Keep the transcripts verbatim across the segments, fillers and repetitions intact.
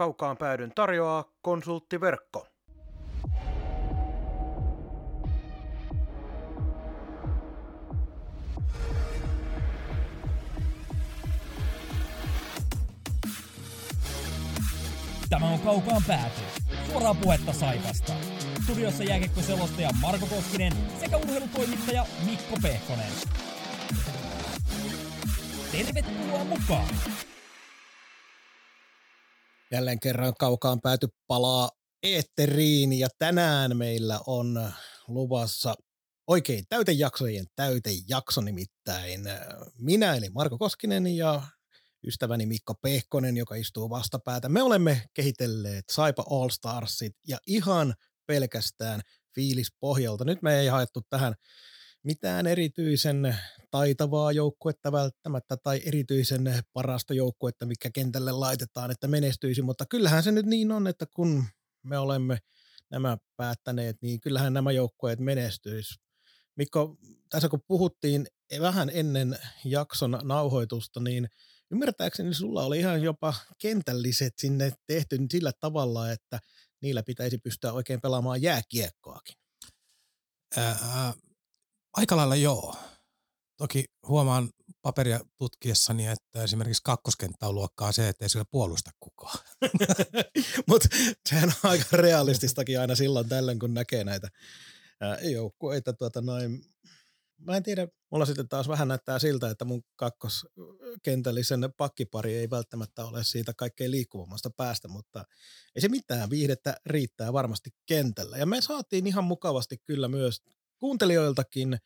Kaukaan päädyn tarjoaa konsulttiverkko. Tämä on Kaukaan pääty. Suoraa puhetta SaiPasta. Studiossa jääkiekkoselostaja Marko Koskinen sekä urheilutoimittaja Mikko Pehkonen. Tervetuloa mukaan! Jälleen kerran Kaukaan pääty palaa eetteriin ja tänään meillä on luvassa oikein täytejaksojen täytejakso, nimittäin minä eli Marko Koskinen ja ystäväni Mikko Pehkonen, joka istuu vastapäätä. Me olemme kehitelleet SaiPa All Starsit ja ihan pelkästään fiilispohjalta. Nyt me ei haettu tähän mitään erityisen taitavaa joukkuetta välttämättä tai erityisen parasta joukkuetta, mikä kentälle laitetaan, että menestyisi, mutta kyllähän se nyt niin on, että kun me olemme nämä päättäneet, niin kyllähän nämä joukkueet menestyisi. Mikko, tässä kun puhuttiin vähän ennen jakson nauhoitusta, niin ymmärtääkseni sulla oli ihan jopa kentälliset sinne tehty sillä tavalla, että niillä pitäisi pystyä oikein pelaamaan jääkiekkoakin. Ää, aika lailla joo. Toki huomaan paperia tutkiessani, että esimerkiksi kakkoskenttä on luokkaa se, ettei siellä puolusta kukaan. Mutta sehän on aika realististakin aina silloin tällöin, kun näkee näitä joukkueita. Tuota noin. Mä en tiedä, mulla sitten taas vähän näyttää siltä, että mun kakkoskentällisen pakkipari ei välttämättä ole siitä kaikkein liikkuvammasta päästä, mutta ei se mitään, viihdettä riittää varmasti kentällä. Ja me saatiin ihan mukavasti kyllä myös kuuntelijoiltakin,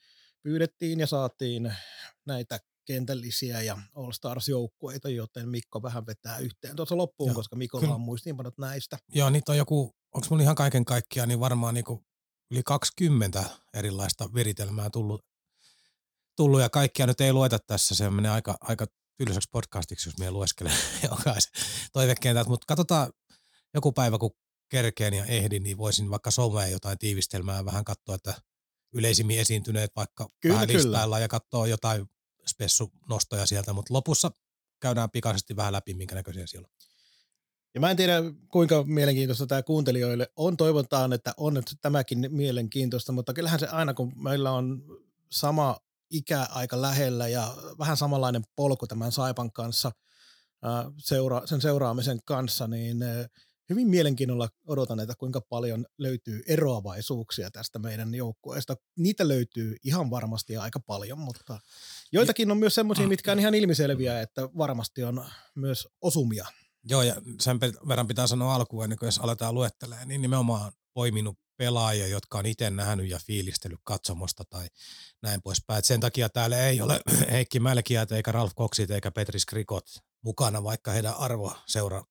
pyydettiin ja saatiin näitä kentällisiä ja All Stars-joukkueita, joten Mikko vähän vetää yhteen tuossa loppuun, joo, koska Mikolla on muistiinpanot näistä. Joo, niitä on joku, onko mulla ihan kaiken kaikkiaan, niin varmaan niinku yli kaksikymmentä erilaista viritelmää tullut. tullut ja kaikkia nyt ei lueta tässä, se menee aika, aika tylsäksi podcastiksi, jos me lueskelen jokaisen toivekentältä, mutta katsotaan joku päivä, kun kerkeen ja ehdin, niin voisin vaikka somea jotain tiivistelmää vähän katsoa, että yleisimmin esiintyneet vaikka kyllä, vähän listaillaan ja katsoa jotain spessunostoja sieltä, mutta lopussa käydään pikaisesti vähän läpi, minkä näköisiä siellä on. Ja mä en tiedä, kuinka mielenkiintoista tämä kuuntelijoille on, toivotaan, että on nyt tämäkin mielenkiintoista, mutta kyllähän se aina, kun meillä on sama ikä aika lähellä ja vähän samanlainen polku tämän SaiPan kanssa, seura- sen seuraamisen kanssa, niin hyvin mielenkiinnolla odotan, että kuinka paljon löytyy eroavaisuuksia tästä meidän joukkueesta. Niitä löytyy ihan varmasti aika paljon, mutta joitakin on myös semmoisia, mitkä on ihan ilmiselviä, että varmasti on myös osumia. Joo, ja sen verran pitää sanoa alkuun, ennen kuin jos aletaan luettelemaan, niin nimenomaan poiminut pelaajia, jotka on itse nähnyt ja fiilistellyt katsomosta tai näin poispäin. Et sen takia täällä ei ole Heikki Mälkiä, eikä Ralf Koksit, eikä Petri Skrikot mukana, vaikka heidän arvoseura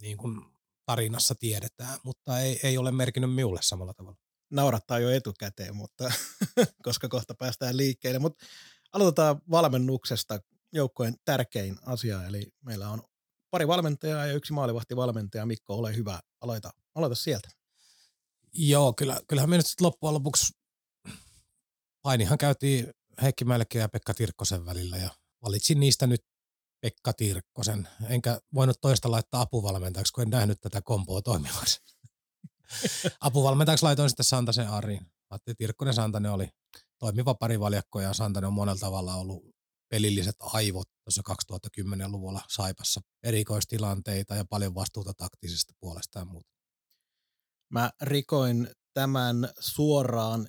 niin kuin tarinassa tiedetään, mutta ei, ei ole merkinnyt minulle samalla tavalla. Naurattaa jo etukäteen, mutta koska kohta päästään liikkeelle. Mutta aloitetaan valmennuksesta, joukkojen tärkein asia, eli meillä on pari valmentajaa ja yksi maalivahtivalmentaja. Mikko, ole hyvä, aloita, aloita sieltä. Joo, kyllä, kyllähän me nyt sitten loppujen lopuksi painihan käytiin Heikki Mälkiä ja Pekka Tirkkosen välillä ja valitsin niistä nyt Pekka Tirkkosen. Enkä voinut toista laittaa apuvalmentajaksi, kun en nähnyt tätä komboa toimivaksi. Apuvalmentajaksi laitoin sitten Santasen Ariin. Matti Tirkkonen Santanen oli toimiva parivaljakko ja Santanen on monella tavalla ollut pelilliset aivot tuossa kaksituhattakymmenen-luvulla SaiPassa. Erikoistilanteita ja paljon vastuuta taktisesta puolesta ja muuta. Mä rikoin tämän suoraan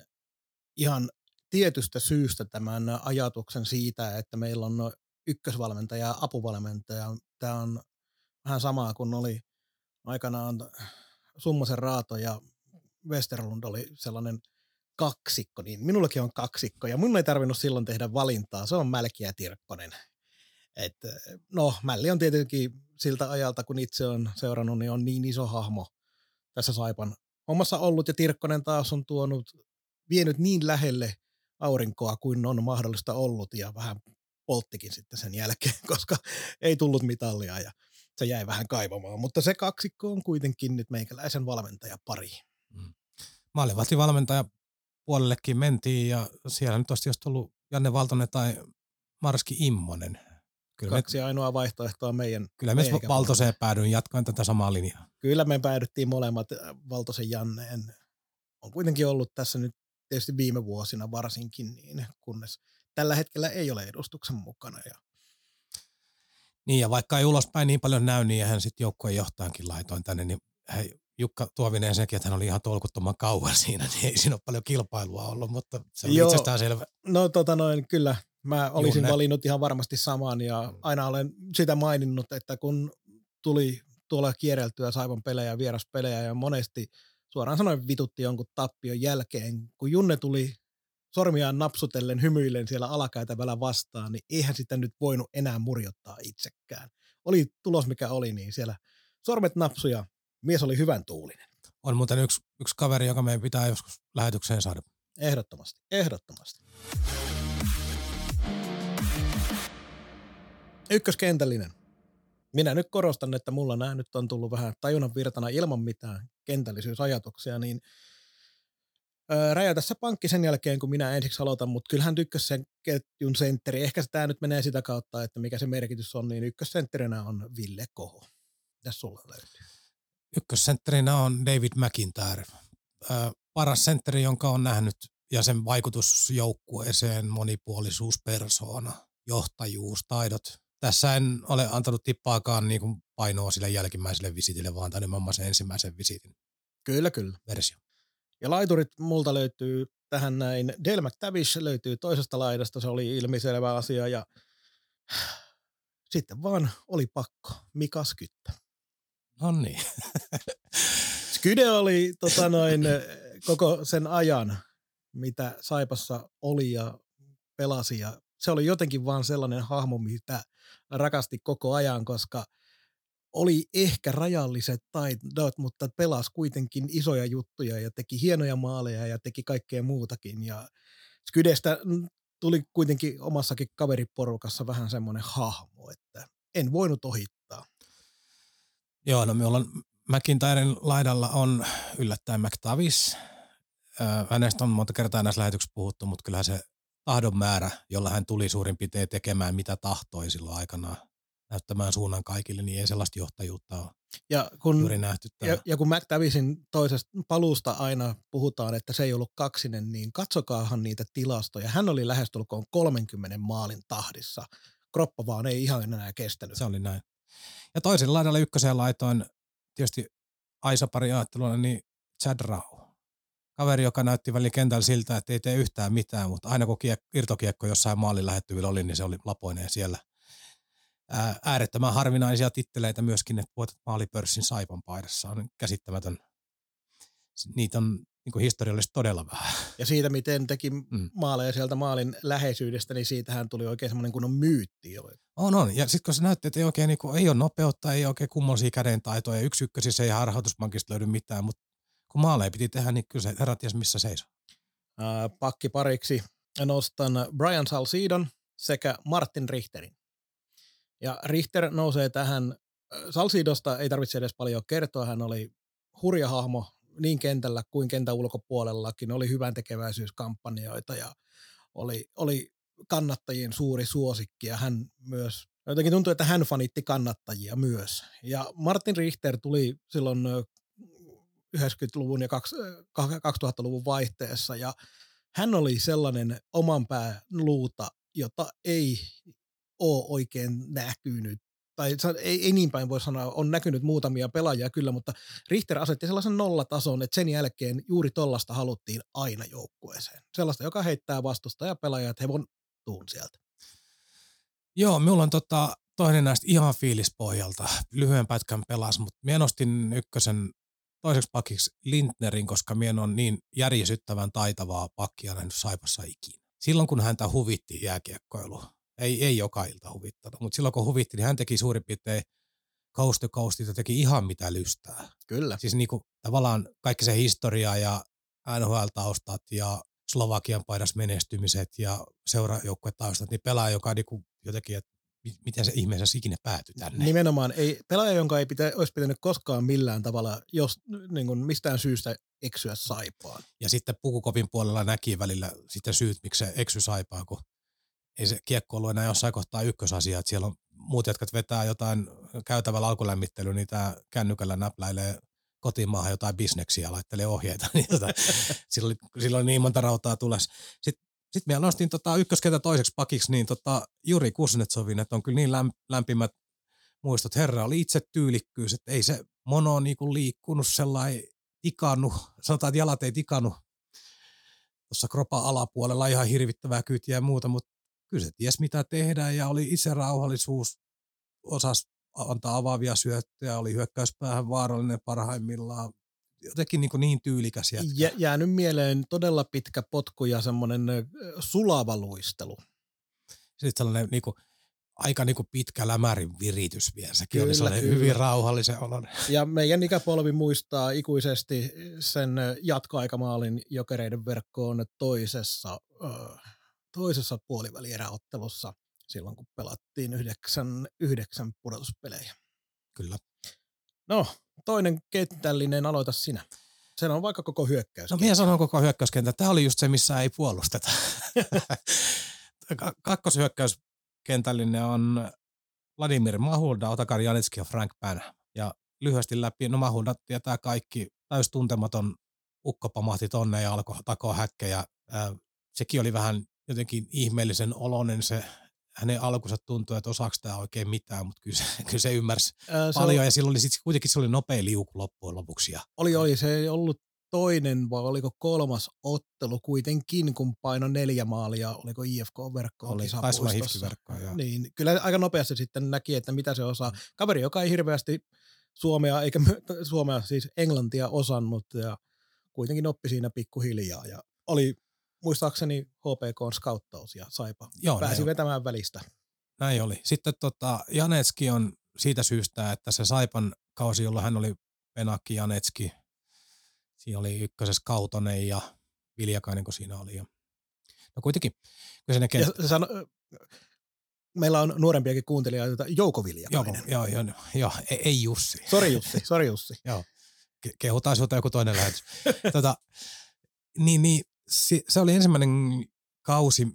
ihan tietystä syystä tämän ajatuksen siitä, että meillä on ykkösvalmentaja ja apuvalmentaja. Tämä on vähän samaa kuin oli aikanaan Summasen Raato ja Westerlund oli sellainen kaksikko. Niin minullakin on kaksikko ja minun ei tarvinnut silloin tehdä valintaa. Se on Mälki ja Tirkkonen. Et, no, Mälli on tietenkin siltä ajalta, kun itse on seurannut, niin on niin iso hahmo tässä SaiPan hommassa ollut, ja Tirkkonen taas on tuonut, vienyt niin lähelle aurinkoa kuin on mahdollista ollut, ja vähän polttikin sitten sen jälkeen, koska ei tullut mitallia, ja se jäi vähän kaivamaan. Mutta se kaksikko on kuitenkin nyt meikäläisen valmentajapari. Mm. Maalivahtivalmentaja puolellekin mentiin, ja siellä nyt olisi just ollut Janne Valtonen tai Marski Immonen Kyllä kaksi me, ainoa vaihtoehtoa meidän. Kyllä me Valtoseen päädyin jatkoin tätä samaa linjaa. Kyllä me päädyttiin molemmat Valtosen Janneen. On kuitenkin ollut tässä nyt tietysti viime vuosina varsinkin niin, kunnes tällä hetkellä ei ole edustuksen mukana. Ja niin ja vaikka ei ulospäin niin paljon näy, niin hän sitten joukkueen johtaankin laitoin tänne, niin hän, Jukka Tuovinen sekin, että hän oli ihan tolkuttoman kauan siinä, niin ei siinä ole paljon kilpailua ollut, mutta se on itsestään selvä. No tota noin, kyllä. Mä olisin Juhne. valinnut ihan varmasti saman ja aina olen sitä maininnut, että kun tuli tuolla kierreltyä Saipan pelejä, vieraspelejä ja monesti suoraan sanoen vitutti jonkun tappion jälkeen, kun Junne tuli sormiaan napsutellen hymyillen siellä alakäytävällä vastaan, niin eihän sitä nyt voinut enää murjottaa itsekään. Oli tulos mikä oli, niin siellä sormet napsuja, mies oli hyvän tuulinen. On muuten yksi, yksi kaveri, joka meidän pitää joskus lähetykseen saada. Ehdottomasti, ehdottomasti. Ykköskentällinen. Minä nyt korostan, että mulla nämä nyt on tullut vähän tajunnan virtana ilman mitään kentällisyysajatuksia, niin öö, räjäytässä pankki sen jälkeen, kun minä ensiksi aloitan, mutta kyllähän ykkösen ketjun sentteri, ehkä tämä nyt menee sitä kautta, että mikä se merkitys on, niin ykkössentterinä on Vili Koho. Mitäs sulla löytyy? Ykkössentterinä on David McIntyre. Öö, paras sentteri, jonka on nähnyt, ja sen vaikutus joukkueeseen, monipuolisuus, persoona, johtajuus, taidot. Tässä en ole antanut tippaakaan niin kuin painoa sille jälkimmäiselle visitille, vaan tämän mamma sen ensimmäisen visitin. Kyllä, kyllä. Versio. Ja laiturit multa löytyy tähän näin. Delma Tavish löytyy toisesta laidasta, se oli ilmiselvä asia ja sitten vaan oli pakko. Mika Skyttä. No niin. Skyde oli tota noin, koko sen ajan, mitä Saipassa oli ja pelasi ja se oli jotenkin vaan sellainen hahmo, mitä rakasti koko ajan, koska oli ehkä rajalliset taidot, mutta pelasi kuitenkin isoja juttuja ja teki hienoja maaleja ja teki kaikkea muutakin. Ja Skydestä tuli kuitenkin omassakin kaveriporukassa vähän semmoinen hahmo, että en voinut ohittaa. Joo, no me ollaan McIntyren laidalla on yllättäen McTavish. Hänestä on monta kertaa näissä lähetyksissä puhuttu, mutta kyllähän se tahdon määrä, jolla hän tuli suurin piirtein tekemään mitä tahtoi silloin aikanaan näyttämään suunnan kaikille, niin ei sellaista johtajuutta ole ja kun, juuri nähty. Ja, ja kun McTavishin toisesta paluusta aina puhutaan, että se ei ollut kaksinen, niin katsokaahan niitä tilastoja. Hän oli lähestulkoon kolmenkymmenen maalin tahdissa. Kroppa vaan ei ihan enää kestänyt. Se oli näin. Ja toisen laidalla ykköseen laitoin tietysti aisapari ajatteluna, niin Chad Rau. Kaveri, joka näytti välillä kentällä siltä, että ei tee yhtään mitään, mutta aina kun kiek- irtokiekko jossain maalin lähettyvillä oli, niin se oli lapoineen siellä. Ää, äärettömän harvinaisia titteleitä myöskin, että voitat maalipörssin Saipan paidassa on käsittämätön. Niitä on niin historiallisesti todella vähän. Ja siitä, miten teki mm. maaleja sieltä maalin läheisyydestä, niin siitähän tuli oikein semmoinen kunnon myytti. On, on. Ja sitten kun se näytti, että ei oikein niin kuin, ei ole nopeutta, ei oikein kummoisia kädentaitoja, yksi ykkösissä ei harhautuspankista löydy mitään, mutta kun maaleja piti tehdä, niin kyllä se herra ties missä seisoo. Pakki pariksi nostan Brian Salcidon sekä Martin Richterin. Ja Richter nousee tähän. Salcidosta ei tarvitse edes paljon kertoa. Hän oli hurja hahmo niin kentällä kuin kentän ulkopuolellakin. Oli hyvän tekeväisyyskampanjoita ja oli, oli kannattajien suuri suosikki. Ja hän myös, jotenkin tuntuu, että hän fanitti kannattajia myös. Ja Martin Richter tuli silloin yhdeksänkymmentäluvun ja kaksituhattaluvun vaihteessa, ja hän oli sellainen oman pään luuta, jota ei ole oikein näkynyt, tai ei, ei niin päin voi sanoa, on näkynyt muutamia pelaajia kyllä, mutta Richter asetti sellaisen nollatason, että sen jälkeen juuri tollasta haluttiin aina joukkueeseen. Sellaista, joka heittää vastustaja pelaajat hevon tuun sieltä. Joo, minulla on tota, toinen näistä ihan fiilispohjalta. Lyhyen pätkän pelas, mutta minä nostin ykkösen toiseksi pakiksi Lindnerin, koska mien on niin järisyttävän taitavaa pakkia nähnyt Saipassa ikinä. Silloin kun häntä huvitti jääkiekkoilu, ei, ei joka ilta huvittanut, mutta silloin kun huvitti, niin hän teki suurin piirtein coast to coast, ja teki ihan mitä lystää. Kyllä. Siis niin kuin, tavallaan kaikki se historia ja N H L-taustat ja Slovakian paidas menestymiset ja seurajoukkuetaustat, niin pelaa joka niin kuin jotenkin, että miten se ihmeessä ikinä päätyi tänne. Nimenomaan. Ei, pelaaja, jonka ei pitä, olisi pitänyt koskaan millään tavalla, jos niin kuin mistään syystä eksyä Saipaan. Ja sitten pukukopin puolella näki välillä sitten syyt, miksi se eksy Saipaan, kun ei se kiekko ollut enää jossain kohtaa ykkösasia, että siellä on muut, jotka vetää jotain käytävällä alkulämmittelyä, niin tämä kännykällä näpläilee kotimaahan jotain bisneksiä ja laittelee ohjeita. Niin tota, silloin, silloin niin monta rautaa tules. Sitten sit meillä nostin tota ykköskentä toiseksi pakiksi, niin tota Juri Kuznetsovin, että on kyllä niin lämpimät muistot. Herra oli itse tyylikkyys, että ei se mono niinku liikkunut sellainen tikannut, sanotaan, että jalat ei tikannut tuossa kropan alapuolella ihan hirvittävää kyytiä ja muuta, mutta kyllä se ties mitä tehdään ja oli itse rauhallisuus, osasi antaa avaavia syöttöjä, oli hyökkäyspäähän vaarallinen parhaimmillaan, jotenkin niin, niin tyylikäs jätkä. Jä, jäänyt mieleen todella pitkä potku ja semmoinen sulava luistelu. Sitten sellainen niin kuin, aika niin kuin pitkä lämärin viritys vielä, sekin kyllä, oli sellainen kyllä. Hyvin rauhallisen olon. Ja meidän ikäpolvi muistaa ikuisesti sen jatkoaikamaalin Jokereiden verkkoon toisessa, toisessa puolivälieräottelussa. Silloin kun pelattiin yhdeksän, yhdeksän pudotuspelejä. Kyllä. No, toinen kentällinen, aloita sinä. Se on vaikka koko hyökkäyskenttä. No minä sanon koko hyökkäyskenttä. Tämä oli just se, missä ei puolusteta. Kakkoshyökkäyskentällinen on Vladimír Machulda, Otakar Janecký ja Frank Pan. Ja lyhyesti läpi, no Machulda tietää kaikki. Täys tuntematon ukko pamahti tonne ja alkoi takoa häkkejä. Sekin oli vähän jotenkin ihmeellisen oloinen se. Hänen alkunsa tuntui, että osaako tämä oikein mitään, mutta kyllä se, kyllä se ymmärsi Ää, se paljon. Oli, ja silloin oli sitten kuitenkin se oli nopea liuku loppujen lopuksi. Ja, oli, oli. Se ei ollut toinen, vai oliko kolmas ottelu kuitenkin, kun paino neljä maalia, oliko I F K-verkkoa? Oli, taisi olla I F K-verkkoa, joo. Niin, kyllä aika nopeasti sitten näki, että mitä se osaa. Kaveri, joka ei hirveästi suomea, eikä suomea siis englantia osannut, ja kuitenkin oppi siinä pikkuhiljaa, ja oli... Muistaakseni H P K on scouttaus ja SaiPa. Joo, pääsi vetämään oli. Välistä. Näin oli. Sitten tota, Janecký on siitä syystä, että se SaiPan kausi, jolla hän oli Penakki Janecký. Siinä oli ykkösessä Kautonen ja Viljakainen, kun siinä oli. No kuitenkin. Ja sano, meillä on nuorempiakin kuuntelijoita, Jouko Viljakainen. Joo, joo, joo, joo. Ei, ei Jussi. Sori Jussi, sori Jussi. Joo, kehutaan sinulta joku toinen lähetys. tota, niin, niin. Se oli ensimmäinen kausi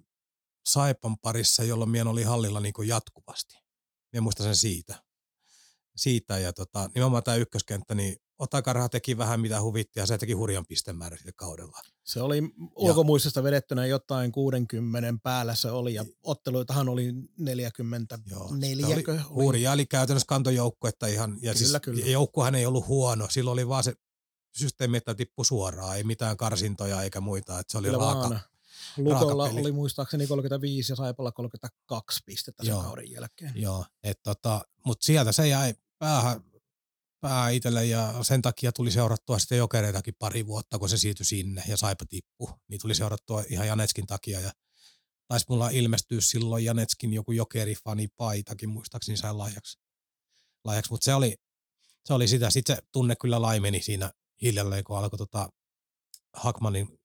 SaiPan parissa, jolloin minä oli hallilla niin kuin jatkuvasti. Minä muistan sen siitä. Siitä ja tota, nimenomaan tämä ykköskenttä, niin Otakarha teki vähän mitä huvitti ja se teki hurjan pistemäärä sillä kaudella. Se oli ulkomuistista vedettynä jotain kuusikymmentä päällä se oli ja otteluitahan oli neljäkymmentä. Joo, neljä, oli hurja, eli käytännössä kantojoukkuetta ihan. Ja kyllä, siis, kyllä. Joukkuhan ei ollut huono, silloin oli vaan se... Systeemi, että tippui suoraan, ei mitään karsintoja eikä muita, että se oli kyllä raaka vaan. Lukolla raaka oli muistaakseni kolmekymmentäviisi ja SaiPalla kolmekymmentäkaksi pistettä sen kauden jälkeen. Joo, tota, mutta sieltä se jäi päähän, päähän itselle ja sen takia tuli seurattua sitten Jokereitakin pari vuotta, kun se siirtyi sinne ja SaiPa tippui. Niin tuli seurattua ihan Janeckin takia ja taisi mulla ilmestyä silloin Janeckin joku Jokeri-fani paitakin muistaakseni sain lahjaksi, lahjaksi. Mutta se oli, se oli sitä. Sitten se tunne kyllä laimeni siinä. Hiljalleen, kun alkoi tota Hackmanin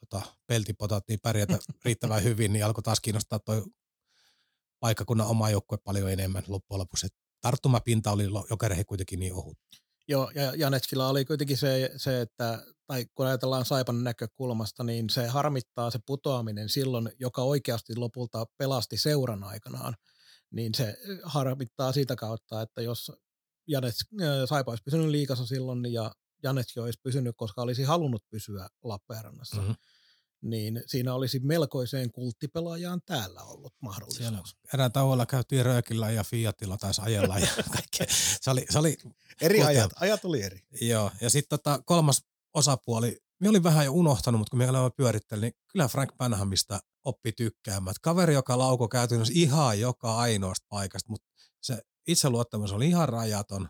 tota, peltipotat niin pärjätä riittävän hyvin, niin alkoi taas kiinnostaa toi paikkakunnan oma joukkue paljon enemmän loppujen lopuksi. Tarttumapinta oli Jokerhe kuitenkin niin ohut. Joo, ja Janetskilla oli kuitenkin se, se, että tai kun ajatellaan SaiPan näkökulmasta, niin se harmittaa se putoaminen silloin, joka oikeasti lopulta pelasti seuran aikanaan, niin se harmittaa sitä kautta, että jos SaiPa olisi pysynyt liigassa silloin ja Janetski olisi pysynyt, koska olisi halunnut pysyä Lappeenrannassa, mm-hmm. niin siinä olisi melkoiseen kulttipelaajaan täällä ollut mahdollisuus. Erään tauolla käytiin röökillä ja Fiatilla taisi ajella ja kaikkea. Se oli, se oli eri kulttia. ajat, ajat oli eri. Joo, ja sitten tota kolmas osapuoli, minä olin vähän jo unohtanut, mutta kun minä olen pyörittelin, niin kyllä Frank Panhamista oppi tykkäämään. Kaveri, joka laukoi käytännössä ihan joka ainoasta paikasta, mutta se itseluottamus oli ihan rajaton.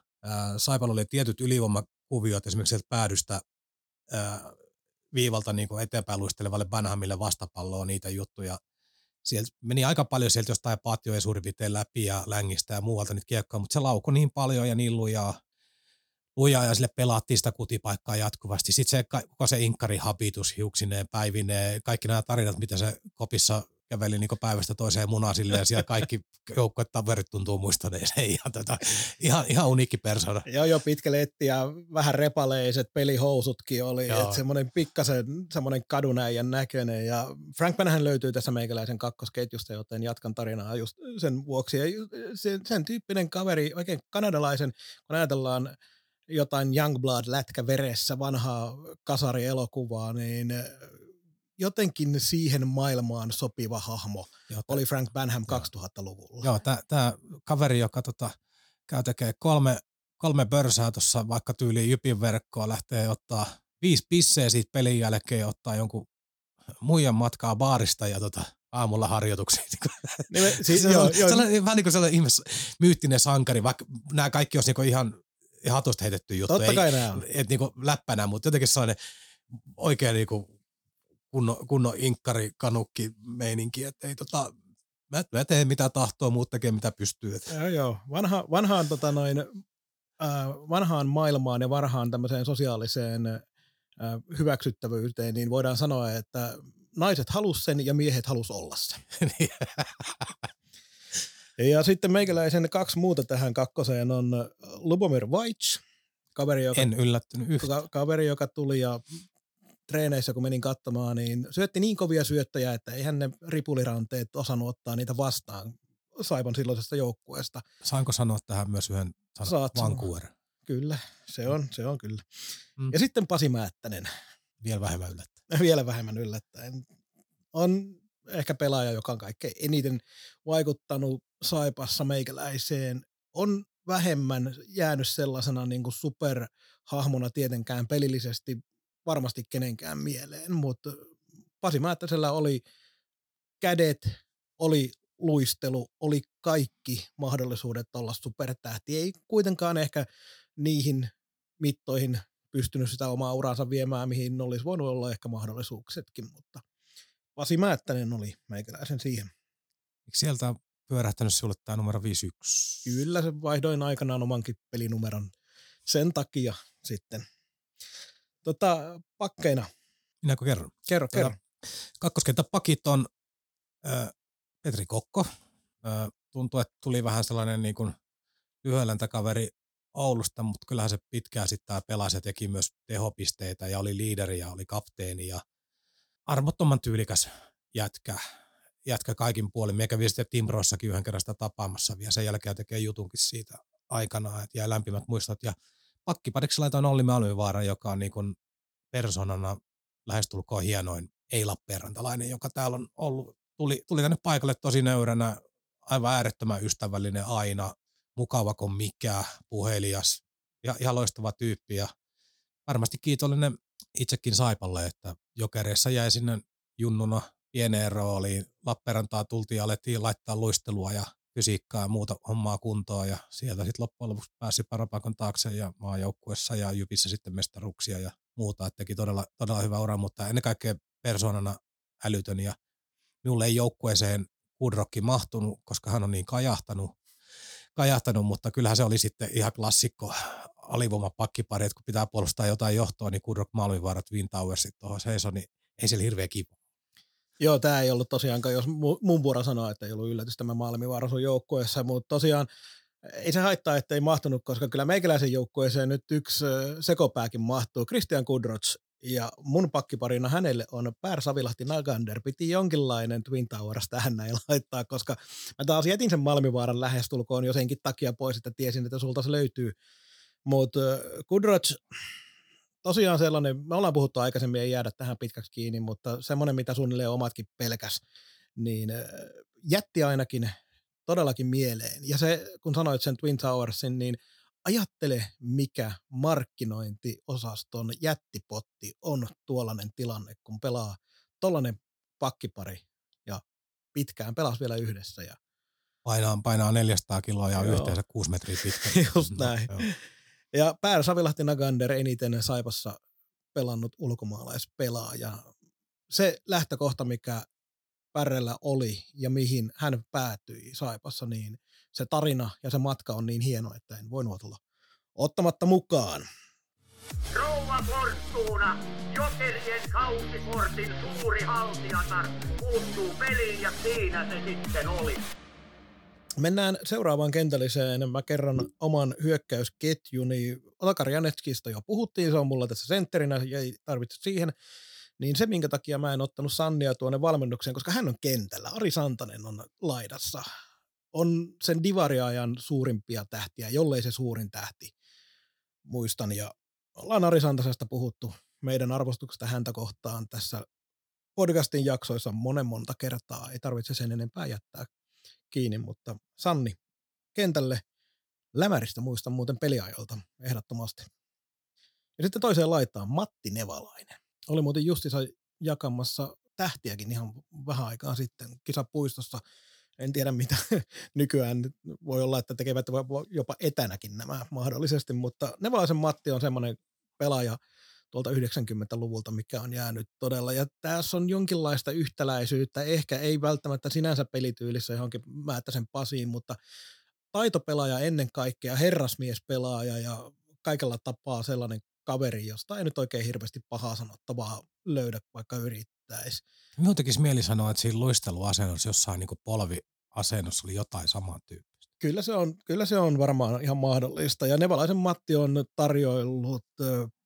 SaiPalla oli tietyt ylivoimakuviot esimerkiksi sieltä päädystä ää, viivalta niin kuin eteenpäin luistelevalle Banhamille vastapalloa niitä juttuja. Sieltä meni aika paljon sieltä jostain patjoja suurin piirtein läpi ja längistä ja muualta niitä kiekkoja, mutta se laukoi niin paljon ja niin lujaa, lujaa ja sille pelattiin sitä kutipaikkaa jatkuvasti. Sitten se, se inkkarihabitus hiuksineen, päivineen, kaikki nämä tarinat, mitä se kopissa käveli niin päivästä toiseen munaan silleen, ja siellä kaikki joukkueet taverit tuntuu muistaneen. Se ihan, tota, ihan, ihan uniikki persona. Joo, joo, pitkä letti ja vähän repaleiset pelihousutkin oli. Että semmoinen pikkasen semmoinen kadunäijän näköinen. Ja Frank Panhän löytyy tässä meikäläisen kakkosketjusta, joten jatkan tarinaa just sen vuoksi. Ja sen, sen tyyppinen kaveri, oikein kanadalaisen, kun ajatellaan jotain Youngblood-lätkä veressä, vanhaa kasarielokuvaa, niin jotenkin siihen maailmaan sopiva hahmo. Joo, oli Frank Panham joo. kaksituhattaluvulla. Joo, tämä kaveri, joka tota, käy tekee kolme, kolme börsää tuossa vaikka tyyliin Jypin verkkoa, lähtee ottaa viisi pisseä siitä pelin jälkeen, ottaa jonkun muijan matkaa baarista ja tota, aamulla harjoituksiin. Siis, vähän niin kuin sellainen ihme myyttinen sankari, vaikka nämä kaikki olisi niin ihan hatusta heitetty juttu. Totta kai nämä on. Et niin kuin läppänä, mutta jotenkin sellainen oikein niin kuin kunnon kunno inkkari kanukki meininki, että ei tota, mä, mä teen mitä tahtoo, muut tekee mitä pystyy. Joo, joo. Vanha, vanhaan, tota noin, äh, vanhaan maailmaan ja varhaan tämmöiseen sosiaaliseen äh, hyväksyttävyyteen, niin voidaan sanoa, että naiset halus sen ja miehet halus olla sen. Ja sitten meikäläisen kaksi muuta tähän kakkoseen on Lubomir Vajc, kaveri, joka, en yllättynyt yhtään. Kaveri, joka tuli ja treeneissä, kun menin katsomaan, niin syötti niin kovia syöttöjä, että eihän ne ripuliranteet osannut ottaa niitä vastaan Saipan silloisesta joukkueesta. Saanko sanoa tähän myös yhden sanan? Vancouver. Kyllä, se on, se on kyllä. Mm. Ja sitten Pasi Määttänen. Vielä vähemmän yllättäen. Vielä vähemmän yllättäen. On ehkä pelaaja, joka on kaikkein eniten vaikuttanut Saipassa meikäläiseen. On vähemmän jäänyt sellaisena niin kuin superhahmona tietenkään pelillisesti varmasti kenenkään mieleen, mutta Pasi Määttäsellä oli kädet, oli luistelu, oli kaikki mahdollisuudet olla supertähti. Ei kuitenkaan ehkä niihin mittoihin pystynyt sitä omaa uraansa viemään, mihin olisi voinut olla ehkä mahdollisuuksetkin, mutta Pasi Määttänen oli meikäläisen siihen. Eikö sieltä on pyörähtänyt sinulle tämä numero viisikymmentäyksi? Kyllä, se vaihdoin aikanaan omankin pelinumeron sen takia sitten. Tota, pakkeina. Minäkö kerron? Kerro, kerro. Tota, kakkoskenttä pakit on äh, Petri Kokko. Äh, tuntuu, että tuli vähän sellainen niin kuin lyhyeläntäkaveri Oulusta, mutta kyllähän se pitkään sitten pelasi ja teki myös tehopisteitä ja oli liideri ja oli kapteeni ja armottoman tyylikäs jätkä, jätkä kaikin puolin. Minä kävin sitten Timrossakin yhden kerran sitä tapaamassa vielä sen jälkeen tekee jutunkin siitä aikanaan, että jäi lämpimät muistot ja pakkipariksi laitoin Olli Malmivaara, joka on niin kuin persoonana lähestulkoon hienoin ei-lappeenrantalainen, joka täällä on ollut. Tuli, tuli tänne paikalle tosi nöyränä, aivan äärettömän ystävällinen aina, mukava kuin mikään, puhelias ja ihan loistava tyyppi. Ja varmasti kiitollinen itsekin Saipalle, että Jokereissa jäi sinne junnuna pieneen rooliin. Lappeenrantaa tultiin ja alettiin laittaa luistelua ja fysiikkaa ja muuta hommaa kuntoa ja sieltä sitten loppujen lopuksi pääsi parapaikan taakse ja maajoukkuessa ja Jypissä sitten mestaruksia ja muuta. Et teki todella, todella hyvä ura, mutta ennen kaikkea persoonana älytön ja minulle ei joukkueeseen Kudrokki mahtunut, koska hän on niin kajahtanut, kajahtanut mutta kyllähän se oli sitten ihan klassikko alivoimapakkipari, että kun pitää puolustaa jotain johtoa, niin Kudrok, Malmivaarat, Wintauersit tuohon seison, niin ei siellä hirveä kipu. Joo, tämä ei ollut tosiaankaan, jos mun vuoro sanoo, että ei ollut yllätys tämä Malmivaaras on joukkueessa, mutta tosiaan ei se haittaa, että ei mahtunut, koska kyllä meikäläisen joukkueeseen nyt yksi sekopääkin mahtuu, Christian Kudrotts, ja mun pakkiparina hänelle on Pär Sävelahti-Nagander, piti jonkinlainen Twin Towers tähän näin laittaa, koska mä taas jätin sen Malmivaaran lähestulkoon jo senkin takia pois, että tiesin, että sulta se löytyy, mutta Kudrotts tosiaan sellainen, me ollaan puhuttu aikaisemmin, ei jäädä tähän pitkäksi kiinni, mutta semmoinen, mitä suunnilleen omatkin pelkäs, niin jätti ainakin todellakin mieleen. Ja se, kun sanoit sen Twin Towersin, niin ajattele, mikä markkinointiosaston jättipotti on tuollainen tilanne, kun pelaa tollainen pakkipari ja pitkään pelasi vielä yhdessä. Ja painaa, painaa neljäsataa kiloa ja joo. Yhteensä kuusi metriä pitkä. Just näin. No, ja Pär Sävelahti-Nagander eniten Saipassa pelannut ulkomaalaispelaaja. Se lähtökohta, mikä Pärrellä oli ja mihin hän päätyi Saipassa, niin se tarina ja se matka on niin hieno, että en voinut olla ottamatta mukaan. Rouva Fortuna, jokerien kausikortin suuri haltijatar, puuttuu peliin ja siinä se sitten oli. Mennään seuraavaan kentälliseen. Mä kerron oman hyökkäysketjuni. Otakar Janeckista jo puhuttiin, se on mulla tässä sentterinä, ei tarvitse siihen. Niin se, minkä takia mä en ottanut Sannia tuonne valmennukseen, koska hän on kentällä. Ari Santanen on laidassa. On sen divariajan suurimpia tähtiä, jollei se suurin tähti. Muistan, ja ollaan Ari Santasesta puhuttu meidän arvostuksesta häntä kohtaan tässä podcastin jaksoissa monen monta kertaa. Ei tarvitse sen enempää jättää kiinni, mutta Sanni kentälle. Lämäristä muistan muuten peliajalta ehdottomasti. Ja sitten toiseen laitaan Matti Nevalainen. Oli muuten justiinsa jakamassa tähtiäkin ihan vähän aikaa sitten kisapuistossa. En tiedä mitä nykyään. Voi olla, että tekevät jopa etänäkin nämä mahdollisesti, mutta Nevalaisen Matti on semmoinen pelaaja tuolta yhdeksänkymmentäluvulta, mikä on jäänyt todella. Ja tässä on jonkinlaista yhtäläisyyttä, ehkä ei välttämättä sinänsä pelityylissä johonkin Määttäsen Pasiin, mutta taitopelaaja ennen kaikkea, herrasmiespelaaja ja kaikella tapaa sellainen kaveri, josta ei nyt oikein hirveästi pahaa sanottavaa löydä, vaikka yrittäisi. Minun tekisi mieli sanoa, että siinä luisteluasennossa jossain niin kuin polviasennossa oli jotain samaa tyyppistä. Kyllä se on, kyllä se on varmaan ihan mahdollista. Ja Nevalaisen Matti on tarjoillut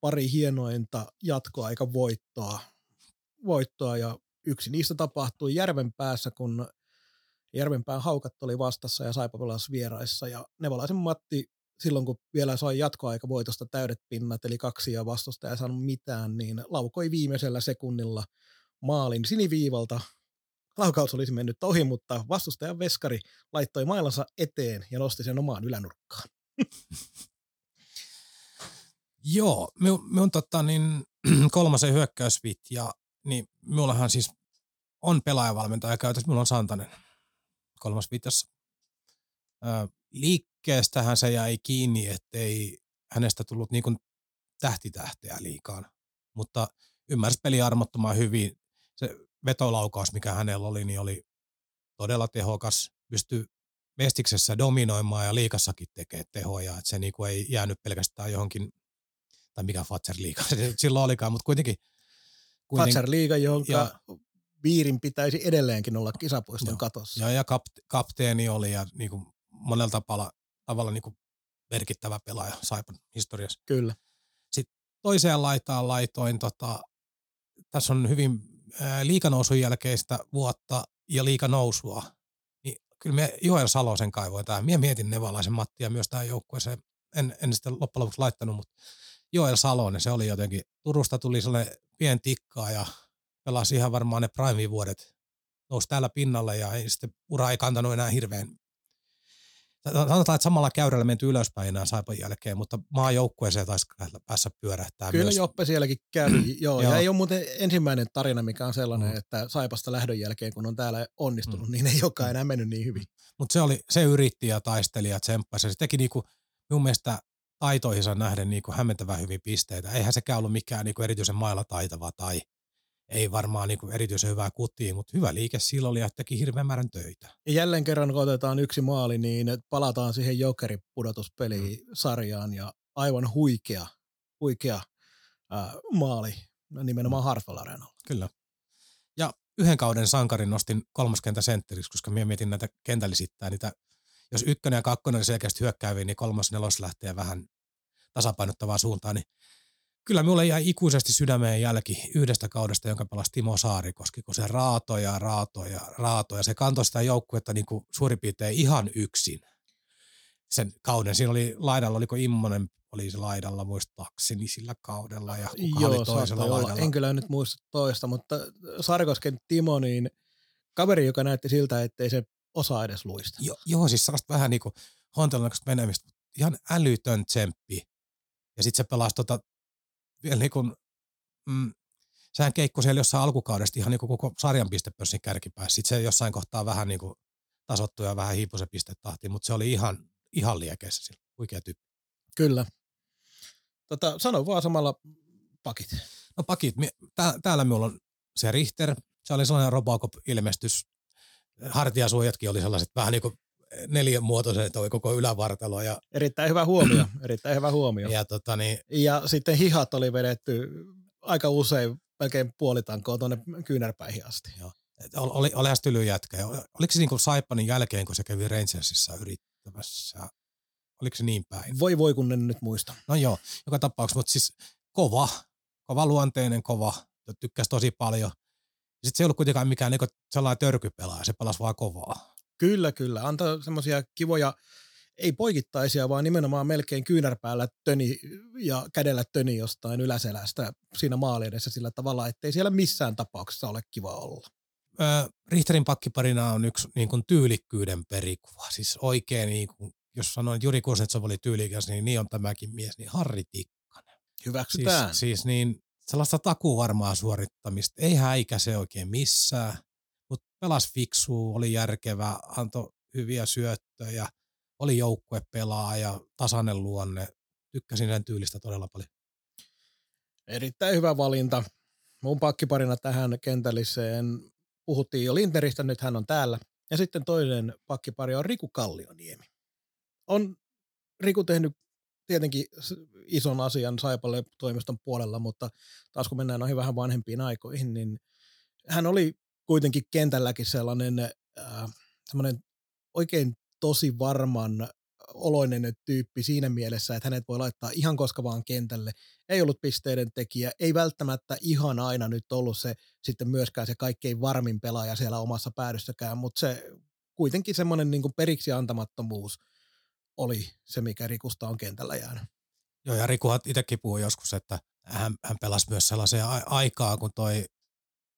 pari hienointa jatkoaikavoittoa. Voittoa, ja yksi niistä tapahtui Järvenpäässä, kun Järvenpään Haukat oli vastassa ja SaiPa pelasi vieraissa. Ja Nevalaisen Matti silloin, kun vielä sai jatkoaikavoitosta täydet pinnat, eli kaksi ja vastustaja ei saanut mitään, niin laukoi viimeisellä sekunnilla maalin siniviivalta. Laukaus olisi mennyt ohi, mutta vastustajan veskari laittoi mailansa eteen ja nosti sen omaan ylänurkkaan. Joo, minun tota, niin, kolmasen hyökkäysvit, ja niin minullahan siis on pelaajavalmentaja käytössä, minulla on Santanen kolmas vitassa. Öö, Liikkeestähän se jäi kiinni, ettei hänestä tullut niin kuin tähtitähteä liikaan, mutta ymmärsi peli armottoman hyvin. Se vetolaukaus, mikä hänellä oli, niin oli todella tehokas. Pystyi mestiksessä dominoimaan ja liikassakin tekee tehoja. Että se niin kuin ei jäänyt pelkästään johonkin, tai mikä Fatser-liiga silloin olikaan, mutta kuitenkin. kuitenkin Fatser-liiga, jonka ja, viirin pitäisi edelleenkin olla kisapuiston katossa. Ja, ja kapte- kapteeni oli ja niin kuin monella tavalla, tavalla niin kuin merkittävä pelaaja SaiPan historiassa. Kyllä. Sitten toiseen laitaan laitoin, tota, tässä on hyvin ää, liikanousun jälkeistä vuotta ja liikanousua. Niin, kyllä me Joel Salosen kaivoin tähän. Minä mietin Nevalaisen Mattia myös tähän joukkueeseen. En, en sitä loppujen lopuksi laittanut, mutta Joel Salonen, se oli jotenkin. Turusta tuli sellainen pien tikkaa ja pelasi ihan varmaan ne prime-vuodet. Nousi täällä pinnalle ja ei, sitten ura ei kantanut enää hirveän. Sanotaan, että samalla käyrällä menty ylöspäin enää SaiPan jälkeen, mutta maajoukkueeseen taisi päässä pyörähtää. Kyllä myös. Joppe sielläkin kävi, joo. Ja ei ole muuten ensimmäinen tarina, mikä on sellainen, mm. että SaiPasta lähdön jälkeen, kun on täällä onnistunut, mm. niin ei joka enää mennyt niin hyvin. Mutta se oli, se yritti ja taisteli ja tsemppasi. Se teki niinku, minun mielestä taitoihinsa nähden niinku hämmentävän hyviä pisteitä. Eihän sekään ollut mikään niinku erityisen mailla taitava tai ei varmaan niin kuin erityisen hyvää kutia, mutta hyvä liike silloin oli ja teki hirveän määrän töitä. Ja jälleen kerran, kun otetaan yksi maali, niin palataan siihen jokeripudotuspeli-sarjaan ja aivan huikea, huikea äh, maali nimenomaan Hartwall Areenalla. Kyllä. Ja yhden kauden sankarin nostin kolmoskentän sentteriksi, koska minä mietin näitä kentällisittää. Niitä, jos ykkönen ja kakkonen on selkeästi hyökkääviä, niin kolmas nelos lähtee vähän tasapainottavaa suuntaan, niin kyllä minulle jäi ikuisesti sydämeen jälki yhdestä kaudesta, jonka pelasi Timo Saarikoski, kun se raatoja, raatoja, raatoja. Se kantoi sitä joukkuetta niin kuin suurin piirtein ihan yksin sen kauden. Siinä oli laidalla, oliko Immonen oli se laidalla muistaakseni sillä kaudella ja kuka joo, oli toisella laidalla. Olla. En kyllä nyt muista toista, mutta Saarikosken Timo, niin kaveri, joka näytti siltä, ettei se osaa edes luistella. Jo, joo, siis sellaista vähän niin kuin hontelannaksesta menemistä, ihan älytön tsemppi. Ja sitten se pelasi tota vielä niin kuin, mm, sehän keikkui siellä jossain alkukaudesta ihan niin kuin koko sarjan pistepörssin kärkipäässä. Sitten se jossain kohtaa vähän niin kuin tasoittui ja vähän hiipui se pistetahti, mutta se oli ihan, ihan liekeissä sillä. Huikea tyyppi. Kyllä. Tota, sano vaan samalla pakit. No pakit. Tää, täällä minulla on se Richter. Se oli sellainen Robocop-ilmestys. Hartiasuojatkin oli sellaiset vähän niin kuin neljän muotoisen toi koko ylävartalo. Ja erittäin hyvä huomio, erittäin hyvä huomio. Ja, tota niin, ja sitten hihat oli vedetty aika usein, melkein puolitankoon tuonne kyynärpäihin asti. Joo. Oli, oli hästi tyly jätkä. Oliko se niin kuin Saipanin jälkeen, kun se kävi Rangersissa yrittämässä? Oliko se niin päin? Voi voi, kun en nyt muista. No joo, joka tapauksessa, mutta siis kova, kova luonteinen, kova, tykkäsi tosi paljon. Sitten se ei ollut kuitenkaan mikään niin sellainen törkypelaaja, se pelasi vaan kovaa. Kyllä, kyllä. Antaa semmoisia kivoja, ei poikittaisia, vaan nimenomaan melkein kyynärpäällä töni ja kädellä töni jostain yläselästä siinä maali edessä sillä tavalla, ettei siellä missään tapauksessa ole kiva olla. Öö, Richterin pakkiparina on yksi niin kuin tyylikkyyden perikuva. Siis oikein, niin kuin, jos sanoin, että Juri Kuznetsov oli tyylikäs, niin niin on tämäkin mies, niin Harri Tikkanen. Hyväksytään. Siis, siis niin sellaista takuvarmaa suorittamista. Ei häikä se oikein missään, mutta pelasi fiksua, oli järkevä, antoi hyviä syöttöjä. Oli joukkuepelaaja, tasainen luonne. Tykkäsin sen tyylistä todella paljon. Erittäin hyvä valinta. Mun pakkiparina tähän kentälliseen puhuttiin jo Linteristä, nyt hän on täällä. Ja sitten toinen pakkipari on Riku Kallioniemi. On Riku tehnyt tietenkin ison asian Saipalle toimiston puolella, mutta taas kun mennään noihin vähän vanhempiin aikoihin, niin hän oli kuitenkin kentälläkin sellainen, äh, sellainen oikein tosi varman oloinen tyyppi siinä mielessä, että hänet voi laittaa ihan koska vaan kentälle. Ei ollut pisteiden tekijä, ei välttämättä ihan aina nyt ollut se sitten myöskään se kaikkein varmin pelaaja siellä omassa päädyssäkään, mutta se kuitenkin semmoinen niin kuin periksi antamattomuus oli se, mikä Rikusta on kentällä jäänyt. Joo, ja Rikuhan itsekin puhui joskus, että hän, hän pelasi myös sellaiseen a- aikaa, kun toi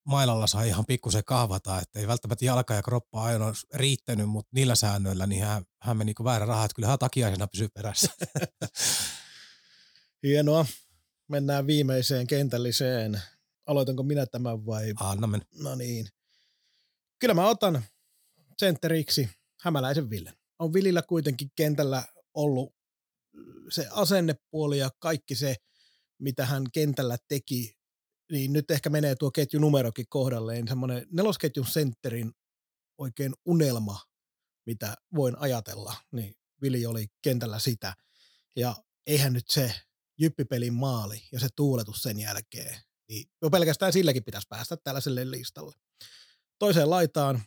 mailalla sai ihan pikkusen kahvata, että ei välttämättä jalka ja kroppa aina olisi riittänyt, mutta niillä säännöillä niin hän, hän meni kuin väärä raha, että kyllähän takiaisena pysyy perässä. Hienoa. Mennään viimeiseen kentälliseen. Aloitanko minä tämän vai? Anna mennä. No niin. Kyllä mä otan sentteriksi Hämäläisen Villen. On Vilillä kuitenkin kentällä ollut se asennepuoli ja kaikki se, mitä hän kentällä teki, niin nyt ehkä menee tuo ketjunumerokin kohdalleen, semmoinen nelosketjun sentterin oikein unelma, mitä voin ajatella, niin Vili oli kentällä sitä. Ja eihän nyt se jyppipelin maali ja se tuuletus sen jälkeen, niin jo pelkästään silläkin pitäisi päästä tällaiselle listalle. Toiseen laitaan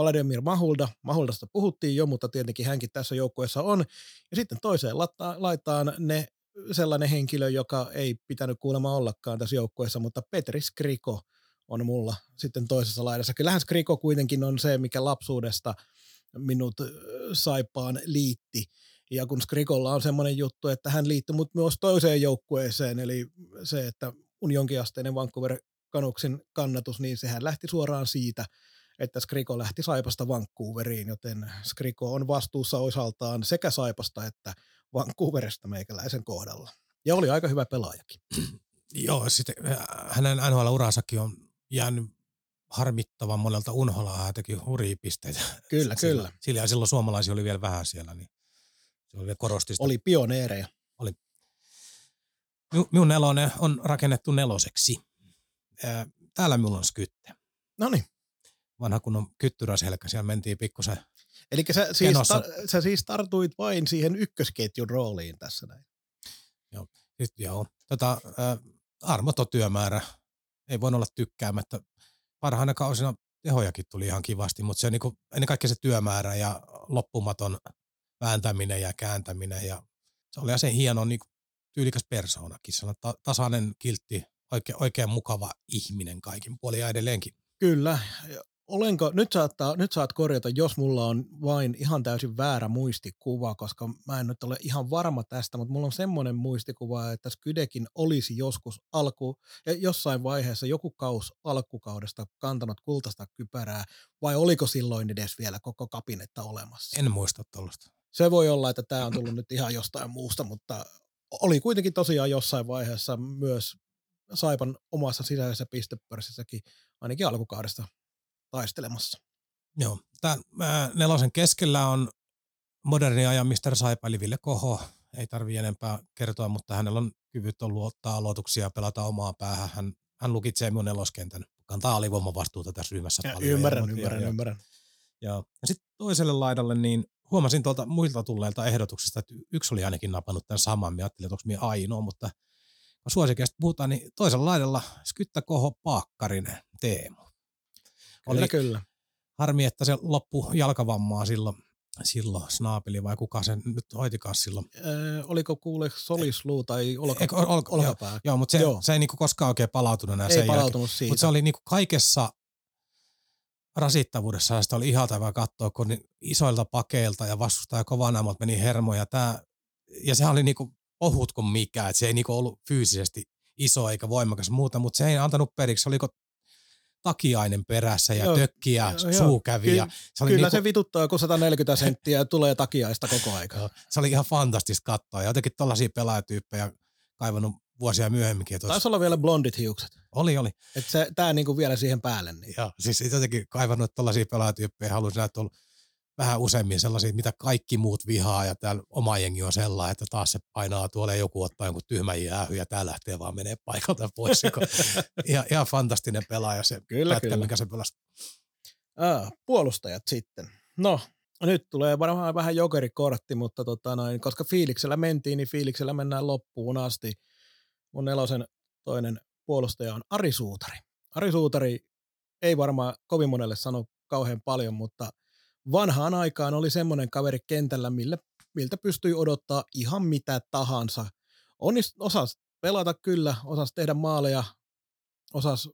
Vladimír Machulda, Mahuldasta puhuttiin jo, mutta tietenkin hänkin tässä joukkueessa on. Ja sitten toiseen laitaan ne sellainen henkilö, joka ei pitänyt kuulemma ollakaan tässä joukkueessa, mutta Petri Skriko on mulla sitten toisessa laidassa. Kyllähän Skriko kuitenkin on se, mikä lapsuudesta minut Saipaan liitti. Ja kun Skrikolla on semmoinen juttu, että hän liittyi mut myös toiseen joukkueeseen, eli se, että on jonkinasteinen Vancouver Canucksin kannatus, niin sehän lähti suoraan siitä, että Skriko lähti Saipasta Vancouveriin, joten Skriko on vastuussa osaltaan sekä Saipasta että Vancouverista meikäläisen kohdalla. Ja oli aika hyvä pelaajakin. Joo, sitten hänen N H L-uransakin on jäänyt harmittavan monelta Unholaa. Hän teki hurjia pisteitä. Kyllä, sillä, kyllä. Sillä silloin suomalaisia oli vielä vähän siellä, niin se oli vielä korostista. Oli pioneereja. Oli. Minun nelonen on rakennettu neloseksi. Täällä minulla on Skyttä. No niin. Vanha kun on kyttyräselkä, siellä mentiin pikkusen. Eli sä siis, ta, sä siis tartuit vain siihen ykkösketjun rooliin tässä näin. Joo, sit, joo. Tota, ä, armoton työmäärä, ei voi olla tykkäämättä. Parhaana kausina tehojakin tuli ihan kivasti, mutta se, niin kuin, ennen kaikkea se työmäärä ja loppumaton vääntäminen ja kääntäminen. Ja se oli sen hieno niin kuin tyylikäs persoonakin, ta, tasainen, kiltti, oike, oikein mukava ihminen kaikin puolin ja edelleenkin. Kyllä. Olenko, nyt, saattaa, nyt saat korjata, jos mulla on vain ihan täysin väärä muistikuva, koska mä en nyt ole ihan varma tästä, mutta mulla on semmoinen muistikuva, että Skydekin olisi joskus alku, jossain vaiheessa joku kaus alkukaudesta kantanut kultaista kypärää, vai oliko silloin edes vielä koko kabinetta olemassa? En muista tuollaista. Se voi olla, että tämä on tullut nyt ihan jostain muusta, mutta oli kuitenkin tosiaan jossain vaiheessa myös Saipan omassa sisäisessä pistepörssissäkin ainakin alkukaudesta taistelemassa. Joo. Tämän ää, nelosen keskellä on moderni ajan mister Saipa, eli Vili Koho. Ei tarvitse enempää kertoa, mutta hänellä on kyvyt ollut ottaa aloituksia ja pelata omaa päähän. Hän, hän lukitsee minun neloskentän. Kantaa alivoimavastuuta tässä ryhmässä ja paljon. Ymmärrän, ja, ymmärrän, ja, ymmärrän. Ja, ja, ja sitten toiselle laidalle niin huomasin tuolta muilta tulleilta ehdotuksista, että yksi oli ainakin napannut tämän saman. Mä ajattelin, että onko minä ainoa, mutta suosikeista puhutaan, niin toisella laidalla Skyttä, Koho, Paakkarinen, Teemu. Kyllä, oli kyllä. Harmi, että se loppui jalkavammaa silloin, silloin Snaapeli vai kuka sen nyt hoitikaan silloin. Öö, oliko kuule solisluu tai olkapää? Ol, ol, joo, joo, mutta se, joo. se ei niinku koskaan oikein palautunut enää sen palautunut jälkeen. Mutta se oli niinku kaikessa rasittavuudessa, sitä oli ihaltavaa katsoa, kun isoilta pakeilta ja vastustaja kovanaamalta meni hermoja. Tää, ja sehän oli niinku ohut kuin mikään, että se ei niinku ollut fyysisesti iso eikä voimakas muuta, mutta se ei antanut periksi. Oliko takiainen perässä ja joo, tökkiä, joo, suu kävi. Ky- ja se oli kyllä niinku, se vituttaa, kun sata neljäkymmentä senttiä tulee takiaista koko aikaa. Se oli ihan fantastista katsoa. Ja jotenkin tällaisia pelaajatyyppejä kaivannut vuosia myöhemminkin. Taisi olisi... olla vielä blondit hiukset. Oli, oli. Että tämä niinku vielä siihen päälle. Niin. Joo, siis jotenkin kaivannut tällaisia pelaajatyyppejä. Haluaisin nähdä tuolla vähän useammin sellaisia, mitä kaikki muut vihaa. Ja täällä oma jengi on sellainen, että taas se painaa tuolle joku ottaa jonkun tyhmän jäähy ja tää lähtee vaan menee paikalta pois. ihan, ihan fantastinen pelaaja se kyllä, pätkä, kyllä. mikä se pelasi. Aa, puolustajat sitten. No, nyt tulee varmaan vähän jokerikortti, mutta tota noin, koska fiiliksellä mentiin, niin fiiliksellä mennään loppuun asti. Mun nelosen toinen puolustaja on Ari Suutari. Ari Suutari ei varmaan kovin monelle sano kauhean paljon, mutta vanhaan aikaan oli semmoinen kaveri kentällä, millä, miltä pystyi odottaa ihan mitä tahansa. Onnis, osasi pelata kyllä, osasi tehdä maaleja, osasi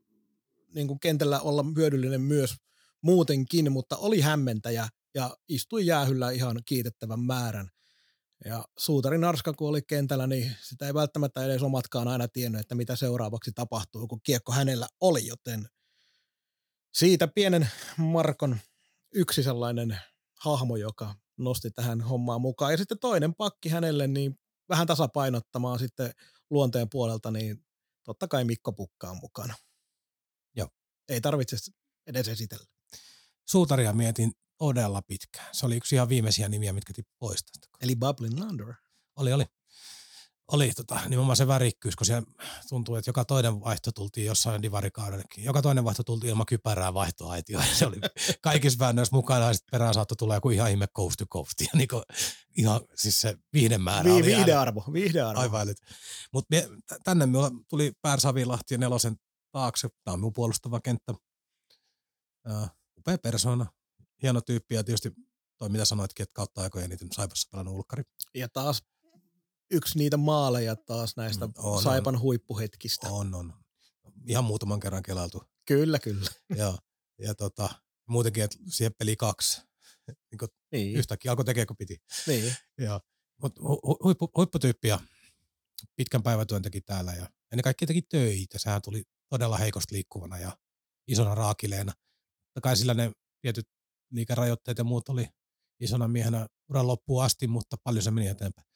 niin kuin kentällä olla hyödyllinen myös muutenkin, mutta oli hämmentäjä ja istui jäähyllä ihan kiitettävän määrän. Ja Suutarin arska, kun oli kentällä, niin sitä ei välttämättä edes omatkaan aina tiennyt, että mitä seuraavaksi tapahtuu, kun kiekko hänellä oli, joten siitä pienen Markon yksi sellainen hahmo, joka nosti tähän hommaan mukaan. Ja sitten toinen pakki hänelle, niin vähän tasapainottamaan sitten luonteen puolelta, niin totta kai Mikko Pukka on mukana. Joo. Ei tarvitse edes esitellä. Suutaria mietin todella pitkään. Se oli yksi ihan viimeisiä nimiä, mitkä tippui pois tästä. Eli Bubbling Lander. Oli, oli. Oli tota, nimenomaan se värikkyys, kun siellä tuntuu, että joka toinen vaihto tultiin jossain divarikaudellekin. Joka toinen vaihto tultiin ilman kypärää vaihtoaitioon. Se oli kaikissa väännöissä mukana, ja sitten perään saattoi tulla joku ihan ihme coast to coast. Ja niin kuin, ihan siis se viihdemäärä Vi- oli. Viihdearvo, viihdearvo. Aivan. Mutta tänne minulla tuli Pär Sävelahti ja nelosen taakse. Tämä on minun puolustava kenttä. Uh, upea persoona, hieno tyyppi, ja tietysti toi mitä sanoitkin, että kautta aikoja niitä Saipassa pelannut ulkkari. Ja taas yksi niitä maaleja taas näistä on, Saipan on, huippuhetkistä. On, on. Ihan muutaman kerran kelailtu. Kyllä, kyllä. Ja, ja tota, muutenkin, että siihen peli kaksi. Niin niin. Yhtäkkiä alkoi tekee, kun piti. Niin. Mutta huippu, huipputyyppiä. Pitkän päivätyön teki täällä ja ennen kaikkea teki töitä. Sehän tuli todella heikosti liikkuvana ja isona raakileena. Totta kai sillä ne tietyt liikarajoitteet ja muut oli isona miehenä uran loppuun asti, mutta paljon se meni eteenpäin.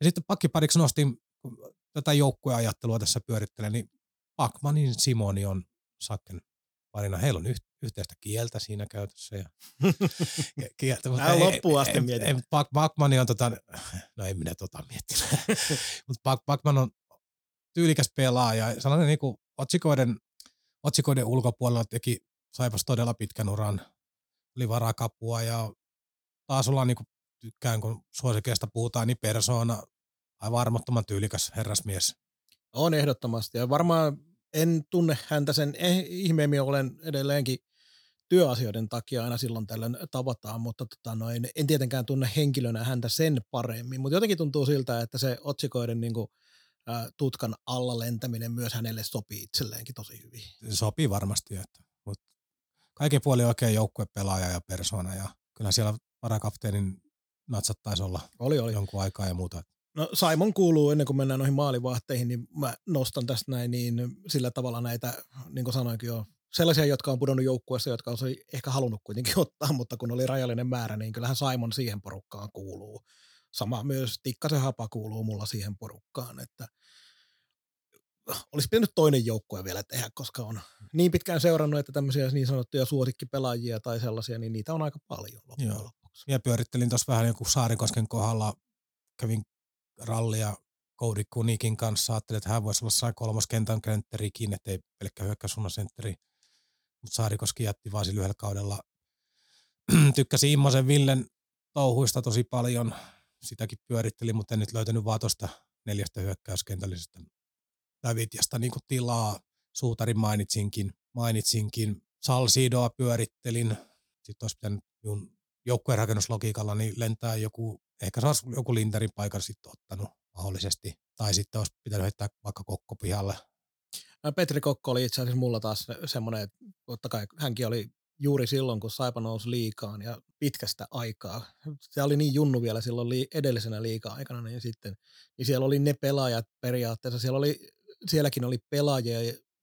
Ja sitten pakkipariksi nostin, kun tätä joukkueajattelua tässä pyörittelen, niin Backmanin Simoni on Sakken parina. Heillä on yhteistä kieltä siinä käytössä. Ja kieltä, mutta ei, loppuun asti mietin. Backman on, tota, no ei minä tota miettinyt, mutta Backman on tyylikäs pelaaja. Sellainen niin kuin otsikoiden, otsikoiden ulkopuolella teki Saipas todella pitkän uran. Oli varakapua ja taas ollaan niin kuin tykkään, kun suosikeista puhutaan, niin persoona, aivan armottoman tyylikäs herrasmies. On ehdottomasti, ja varmaan en tunne häntä sen ihmeemmin, olen edelleenkin työasioiden takia aina silloin tällöin tavataan, mutta tota, no, en, en tietenkään tunne henkilönä häntä sen paremmin, mutta jotenkin tuntuu siltä, että se otsikoiden niin kuin, ä, tutkan alla lentäminen myös hänelle sopii itselleenkin tosi hyvin. Sopii varmasti, että, mutta kaiken puolin oikein joukkuepelaaja ja persoona, ja kyllä siellä varakapteenin natsat taisi olla oli, oli. jonkun aikaa ja muuta. No Saimon kuuluu, ennen kuin mennään noihin maalivahteihin, niin mä nostan tästä näin niin sillä tavalla näitä, niin kuin sanoinkin jo, sellaisia, jotka on pudonnut joukkueessa, jotka on ehkä halunnut kuitenkin ottaa, mutta kun oli rajallinen määrä, niin kyllähän Saimon siihen porukkaan kuuluu. Sama myös Tikkasen Hapa kuuluu mulla siihen porukkaan, että olisi pitänyt toinen joukkue vielä tehdä, koska on niin pitkään seurannut, että tämmöisiä niin sanottuja suosikkipelaajia tai sellaisia, niin niitä on aika paljon loppujen lopuksi. Ja pyörittelin tuossa vähän joku Saarikosken kohdalla, kävin rallia Koudikuniikin kanssa, ajattelin, että hän voisi olla kolmoskentän kentterikin, ettei pelkkä hyökkäysuunnasentteri, mutta Saarikoski jätti vaan sillä yhdellä kaudella. Tykkäsin Immosen Villen touhuista tosi paljon. Sitäkin pyörittelin, mutta en nyt löytänyt vaan tuosta neljästä hyökkäyskentällisestä lävitjasta niin kuin tilaa. Suutarin mainitsinkin, mainitsinkin. Salsidoa pyörittelin. Sitten olisi pitänyt minun joukkueen rakennuslogiikalla niin lentää joku, ehkä se olisi joku Linterin paikan sitten ottanut mahdollisesti. Tai sitten olisi pitänyt heittää vaikka Kokko pihalle. No, Petri Kokko oli itse asiassa mulla taas semmoinen, että totta kai hänkin oli juuri silloin, kun SaiPa nousi liigaan ja pitkästä aikaa. Se oli niin junnu vielä silloin li- edellisenä liiga-aikana, niin sitten niin siellä oli ne pelaajat periaatteessa. Siellä oli, sielläkin oli pelaajia,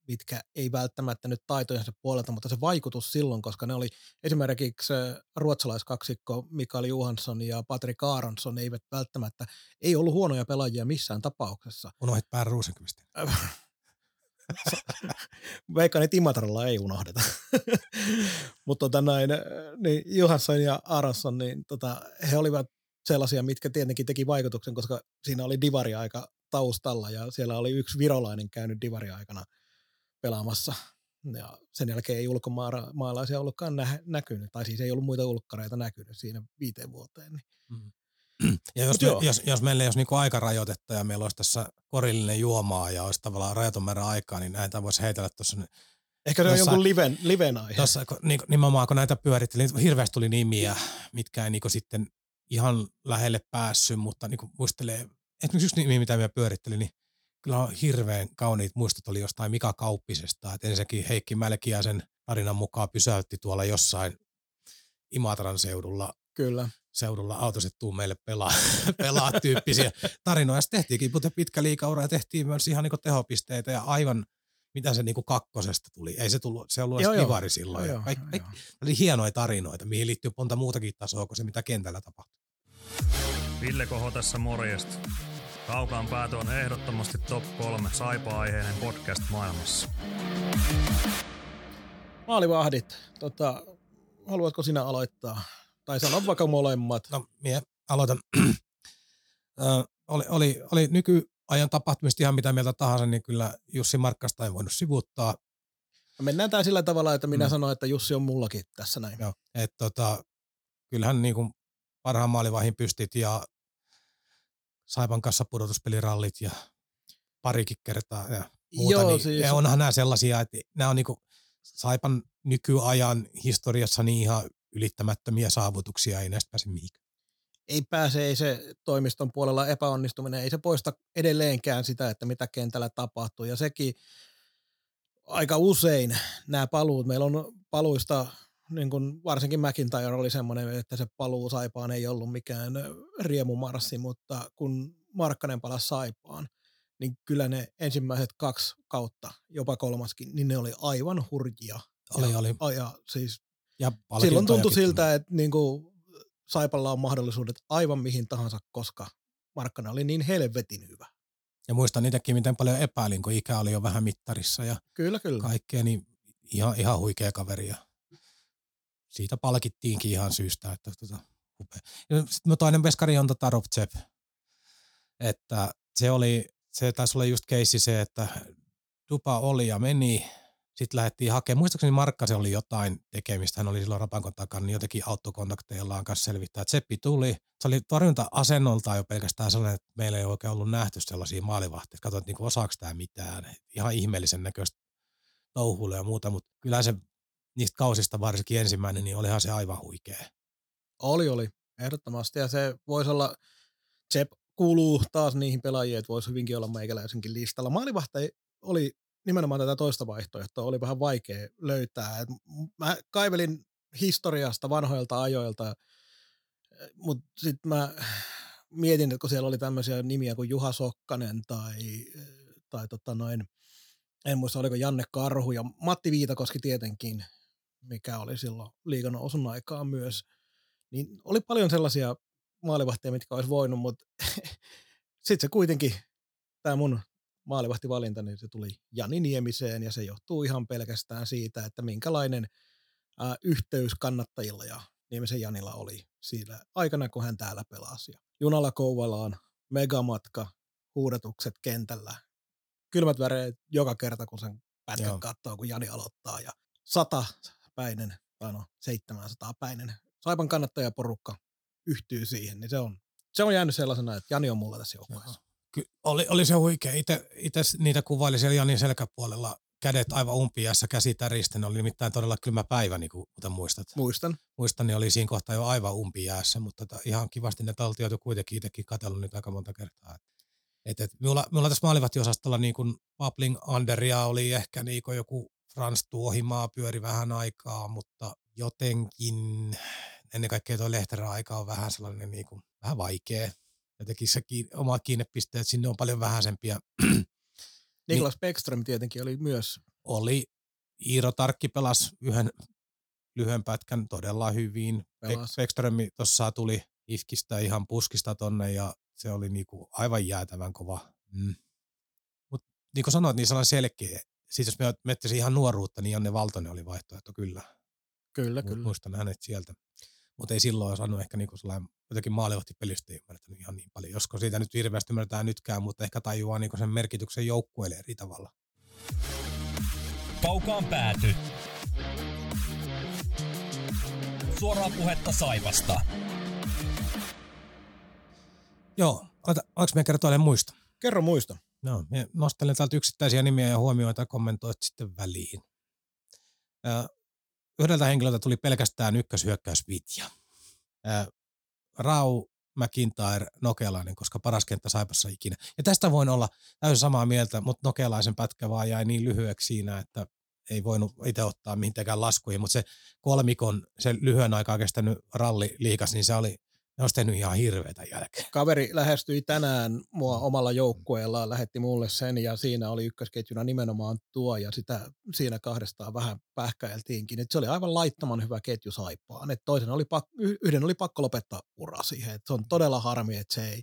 mitkä ei välttämättä nyt taitojensa puolelta, mutta se vaikutus silloin, koska ne oli esimerkiksi ruotsalaiskaksikko Mikael Johansson ja Patrik Aaronsson eivät välttämättä, ei ollut huonoja pelaajia missään tapauksessa. Unohdit Pär Ruusenkvistin. Veikkaan, että Imatralla ei unohdeta. Mutta tota näin, niin Johansson ja Aaronsson, niin tota, he olivat sellaisia, mitkä tietenkin teki vaikutuksen, koska siinä oli divari-aika taustalla ja siellä oli yksi virolainen käynyt divari-aikana pelaamassa. Ja sen jälkeen ei ulkomaalaisia ollutkaan nä- näkynyt, tai siis ei ollut muita ulkkareita näkynyt siinä viiteen vuoteen. Niin. Mm. Ja jos, me, jos, jos meillä ei olisi niinku aikarajoitetta ja meillä olisi tässä korillinen juomaa ja olisi tavallaan rajaton määrä aikaa, niin näitä voisi heitellä tuossa. Ehkä se on jonkun liven, liven aihe. Tuossa niinku, nimenomaan, kun näitä pyörittelin, hirveästi tuli nimiä, mitkä ei niinku sitten ihan lähelle päässyt, mutta niinku muistelee, esimerkiksi yksi nimi, mitä minä pyörittelin, niin kyllä on hirveän kauniit muistot oli jostain Mika Kauppisesta, että ensinnäkin Heikki Mälki ja sen tarinan mukaan pysäytti tuolla jossain Imatran seudulla. Kyllä. Seudulla autoset tuu meille pelaa, pelaa tyyppisiä tarinoja. Sitten tehtiinkin, mutta pitkä liigaura ja tehtiin myös ihan niinku tehopisteitä ja aivan mitä se niinku kakkosesta tuli. Ei se tullut, se oli edes divari silloin. Joo, kaik, joo, kaik, joo. Oli hienoja tarinoita, mihin liittyy monta muutakin tasoa kuin se, mitä kentällä tapahtui. Ville Koho tässä morjesta. Kaukaan pääty on ehdottomasti top kolme SaiPa-aiheinen podcast maailmassa. Maalivahdit, tota, haluatko sinä aloittaa? Tai sanon vaikka molemmat. No, minä aloitan. Ö, oli, oli, oli nykyajan tapahtumista ihan mitä mieltä tahansa, niin kyllä Jussi Markkasta ei voinut sivuuttaa. No, mennään tää sillä tavalla, että minä mm. sanon, että Jussi on mullakin tässä näin. Joo, et, tota, kyllähän niin kuin parhaan maalivaihin pystit ja SaiPan kanssa pudotuspelirallit ja parikin kertaa ja muuta. Joo, niin, siis ja onhan nämä sellaisia, että nämä on niin kuin SaiPan nykyajan historiassa niin ihan ylittämättömiä saavutuksia, ei näistä pääse mihinkään. Ei pääse, ei se toimiston puolella epäonnistuminen, ei se poista edelleenkään sitä, että mitä kentällä tapahtuu. Ja sekin aika usein nämä paluut, meillä on paluista, niin kuin varsinkin McIntyre oli semmoinen, että se paluu SaiPaan ei ollut mikään riemumarssi, mutta kun Markkanen palasi SaiPaan, niin kyllä ne ensimmäiset kaksi kautta, jopa kolmaskin, niin ne oli aivan hurjia. Oli, ja, oli. Ja siis ja silloin tuntui siltä, että niin kuin SaiPalla on mahdollisuudet aivan mihin tahansa, koska Markkanen oli niin helvetin hyvä. Ja muistan itsekin, miten paljon epäilin, kun ikä oli jo vähän mittarissa ja kyllä, kyllä. kaikkea, niin ihan, ihan huikea kaveria. Siitä palkittiinkin ihan syystä, että tota, upea. Sitten toinen veskari on tota Rob Tseppi. Että se oli, se taisi olla just keissi se, että Dupa oli ja meni. Sitten lähdettiin hakemaan. Muistaakseni Markkasen oli jotain tekemistä. Hän oli silloin Rapankon takana, niin jotenkin autokontakteillaan kanssa selvittää. Tseppi tuli. Se oli torjunta-asennoltaan jo pelkästään sellainen, että meillä ei oikein ollut nähty sellaisia maalivahteja. Katsoit, niin osaako tämä mitään. Ihan ihmeellisen näköistä touhuilla ja muuta, mutta kyllä se niistä kausista varsinkin ensimmäinen, niin olihan se aivan huikea. Oli, oli. Ehdottomasti. Ja se voisi olla, Tsep kuuluu taas niihin pelaajiin, että voisi hyvinkin olla meikäläisenkin listalla. Maalivahti oli nimenomaan tätä toista vaihtoehtoa, oli vähän vaikea löytää. Et mä kaivelin historiasta vanhoilta ajoilta, mutta sitten mä mietin, että kun siellä oli tämmöisiä nimiä kuin Juha Sokkanen tai, tai tota noin, en muista oliko Janne Karhu ja Matti Viitakoski tietenkin, mikä oli silloin liigan osun aikaa myös, niin oli paljon sellaisia maalivahteja, mitkä olisi voinut, mutta sitten se kuitenkin, tämä mun maalivahtivalinta, niin se tuli Jani Niemiseen ja se johtuu ihan pelkästään siitä, että minkälainen ä, yhteys kannattajilla ja Niemisen Janilla oli siinä aikana, kun hän täällä pelasi. Ja junalla Kouvalaan, megamatka, huudetukset kentällä, kylmät väreet joka kerta, kun sen pätkän katsoo, kun Jani aloittaa ja satapäinen, tai no seitsemänsataa päinen SaiPan kannattajaporukka yhtyy siihen, niin se on, se on jäänyt sellaisena, että Jani on mulla tässä joukkueessa. Oli, oli se huikea. Itse niitä kuvaili siellä Janin selkäpuolella kädet aivan umpijässä, käsi täristen. Ne oli nimittäin todella kylmä päivä, niin kuin muistat. Muistan. Muistan, niin oli siinä kohtaa jo aivan umpijäässä, mutta tota, ihan kivasti ne taltioitu kuitenkin. Itsekin katsellut niitä aika monta kertaa. Et, et, minulla, minulla tässä maalivahtiosastolla niin kuin Bubbling Underia oli ehkä niin kuin joku Frans Tuohimaa pyöri vähän aikaa, mutta jotenkin ennen kaikkea tuo Lehterän aika on vähän sellainen niin kuin, vähän vaikea. Jotenkin se kiin- omat kiinnepisteet sinne on paljon vähäisempiä. Niklas Beckström tietenkin oli myös. Oli. Iiro Tarkki pelasi yhden lyhyen pätkän todella hyvin. Pelas. Beckström tuossa tuli ifkistä ihan puskista tonne ja se oli niinku aivan jäätävän kova. Mm. Mutta niin kuin sanoit, niin sellainen selkeä. Siis jos me miettisimme ihan nuoruutta, niin Janne Valtonen oli vaihtoehto kyllä. Kyllä, Mut, kyllä. Muistan hänet sieltä. Mutta ei silloin osannut ehkä niinku sellainen, jotenkin maalivahtipelistä ei ymmärtänyt ihan niin paljon. Josko siitä nyt hirveästi ymmärretään nytkään, mutta ehkä tajuaa niinku sen merkityksen joukkueelle eri tavalla. Kaukaan pääty. Suoraa puhetta Saipasta. Joo, oliko meidän kertoa muista? Kerro muista. No, minä nostelen täältä yksittäisiä nimiä ja huomioita ja kommentoit sitten väliin. Äh, yhdeltä henkilöltä tuli pelkästään ykköshyökkäysvitja. Äh, Rau, McIntyre, Nokelainen, koska paras kenttä Saipassa ikinä. Ja tästä voin olla täysin samaa mieltä, mutta Nokelaisen pätkä vaan jäi niin lyhyeksi siinä, että ei voinut itse ottaa mihinkään laskuihin. Mutta se kolmikon, se lyhyen aikaa kestänyt ralli liikas, niin se oli... Ne olisi tehnyt ihan hirveätä jälkeen. Kaveri lähestyi tänään mua omalla joukkueellaan, lähetti mulle sen ja siinä oli ykkösketjuna nimenomaan tuo ja sitä siinä kahdestaan vähän pähkäiltiinkin. Et se oli aivan laittoman hyvä ketju Saipaan. Et toisen oli pak- yhden oli pakko lopettaa ura siihen. Et se on todella harmi, että se ei,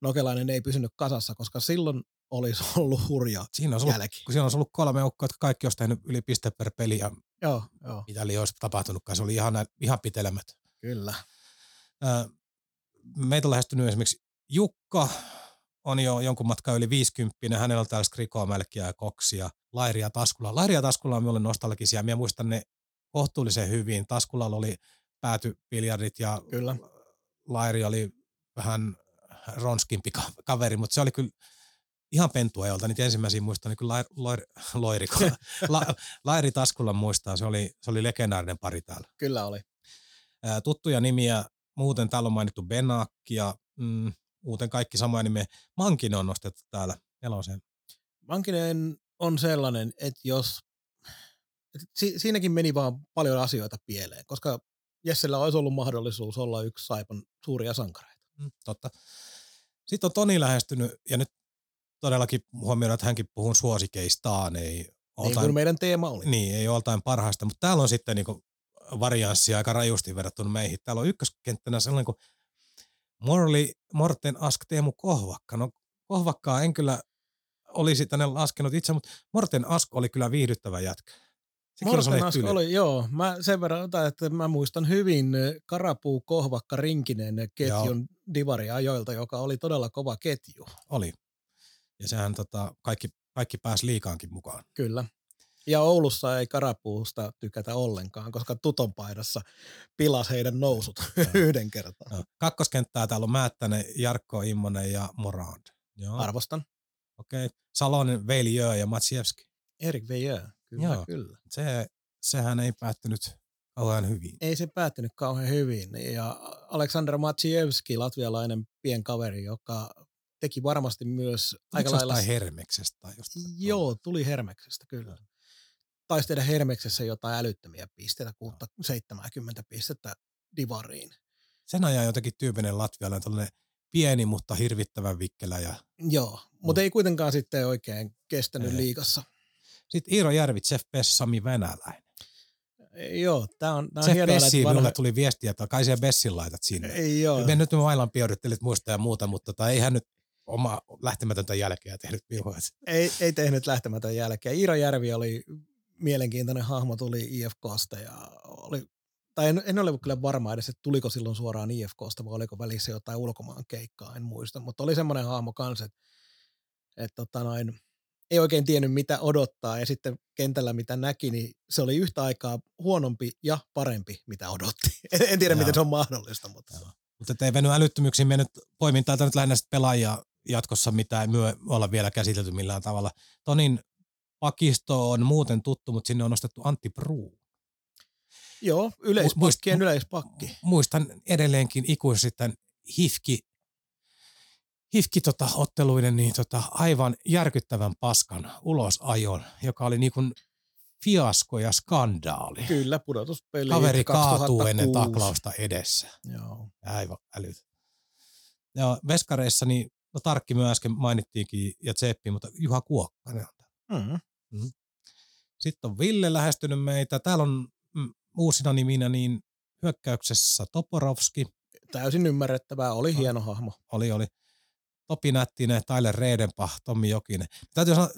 Nokelainen ei pysynyt kasassa, koska silloin olisi ollut hurja siinä olisi jälki. Ollut, kun siinä olisi ollut kolme joukkoa, jotka kaikki olisi tehnyt yli piste per peli ja joo, joo. Mitä ei olisi tapahtunutkaan. Se oli ihan, ihan pitelemät. Kyllä. Äh, Meitä on lähestynyt esimerkiksi Jukka, on jo jonkun matkan yli viisikymppinen, hänellä on täällä Skrikoa, Mälkiä ja Koksia, Lairia Taskula. Lairia Taskula on minulle nostalgisia, minä muistan ne kohtuullisen hyvin. Taskulalla oli päätypiljardit ja kyllä. Lairi oli vähän ronskimpi kaveri, mutta se oli kyllä ihan pentuajalta. Niitä ensimmäisiä muistan, niin kyllä lair, loir, loiriko. La, Lairi Taskula muistaa, se oli, se oli legendaarinen pari täällä. Kyllä oli. Tuttuja nimiä. Muuten täällä on mainittu Benakki ja mm, muuten kaikki samoja nimeä. Mankinen on nostettu täällä neloseen. Mankinen on sellainen, että jos... Että si- siinäkin meni vaan paljon asioita pieleen, koska Jessellä olisi ollut mahdollisuus olla yksi Saipan suuria sankareita. Mm, totta. Sitten on Toni lähestynyt ja nyt todellakin huomioidaan, että hänkin puhuu suosikeistaan. Ei oltain, niin kuin meidän teema oli. Niin, ei oltain parhaista, mutta täällä on sitten... Niin kuin, varianssia aika rajusti verrattuna meihin. Täällä on ykköskenttänä sellainen kuin Morli, Morten Ask, Teemu Kohvakka. No Kohvakkaa en kyllä olisi tänne laskenut itse, mutta Morten Ask oli kyllä viihdyttävä jätkä. Sekin Morten Ask tyli. Oli, joo. Mä sen verran otan, että mä muistan hyvin Karapuu, Kohvakka, Rinkinen ketjun joo. Divariajoilta, joka oli todella kova ketju. Oli. Ja sehän tota, kaikki, kaikki pääsi liikaankin mukaan. Kyllä. Ja Oulussa ei Karapuusta tykätä ollenkaan, koska Tuton paidassa pilasi heidän nousut yhden kertaan. Kakkoskenttää täällä on Määttänen, Jarkko Immonen ja Morand. Joo. Arvostan. Okei. Okay. Salonen, Veiliö ja Matsievski. Erik Veiliö, kyllä joo. Kyllä. Se, sehän ei päättynyt kauhean hyvin. Ei se päättynyt kauhean hyvin. Ja Aleksandr Matsievski, latvialainen pienkaveri, joka... Teki varmasti myös aika lailla... Tai Hermeksestä. Tai joo, tuli Hermeksestä, kyllä. Taisi tehdä Hermeksessä jotain älyttömiä pisteitä, kuutta, seitsemänkymmentä pistettä divariin. Sen ajan jotenkin tyypinen latvialainen, tällainen pieni, mutta hirvittävän vikkelä. Ja... Joo, mutta no. Ei kuitenkaan sitten oikein kestänyt ei. Liigassa. Sitten Iiro Järvi, Jeff Bess, Sami Venäläinen. Joo, tämä on, on hienoa. Bessiin vanha... minulle tuli viestiä, että kai siellä Bessin laitat sinne. Ei, joo. Me nyt me vaillaan piorittelit muista ja muuta, mutta tai eihän nyt oma lähtemätöntä jälkeä tehnyt vihoja. Ei, ei tehnyt lähtemätön jälkeä. Iiro Järvi oli mielenkiintoinen hahmo, tuli I F K:sta ja oli, tai en, en ole kyllä varma edes, että tuliko silloin suoraan I F K:sta vai oliko välissä jotain ulkomaan keikkaa, en muista, mutta oli semmoinen hahmo kanssa, että, että tota noin, ei oikein tiennyt mitä odottaa ja sitten kentällä mitä näki, niin se oli yhtä aikaa huonompi ja parempi mitä odotti. En, en tiedä, jaa. Miten se on mahdollista, mutta... Jaa. Mutta ei venny älyttömyyksiin mennyt poimintaa nyt lähinnä pelaajia jatkossa, mitä ei myö olla vielä käsitelty millään tavalla. Tonin pakisto on muuten tuttu, mutta sinne on nostettu Antti Bruu. Joo, yleispakkien yleispakki. Muistan edelleenkin ikuisesti tämän hifki, hifki tota, otteluiden niin tota, aivan järkyttävän paskan ulosajon, joka oli niin kuin fiasko ja skandaali. Kyllä, pudotuspeli. Kaveri kaatuu ennen taklausta edessä. Joo. Aivan älyt. Ja veskareissa, niin no, Tarkki myös äsken mainittiinkin ja Tseppi, mutta Juha Kuokkanen on täällä. Mm. Mm. Sitten on Ville lähestynyt meitä. Täällä on mm, uusina niminä niin hyökkäyksessä Toporovski. Täysin ymmärrettävää. Oli no, hieno hahmo. Oli, oli. Topi Nättinen, Tyler Redenbach, Tommi Jokinen. Täytyy sanoa,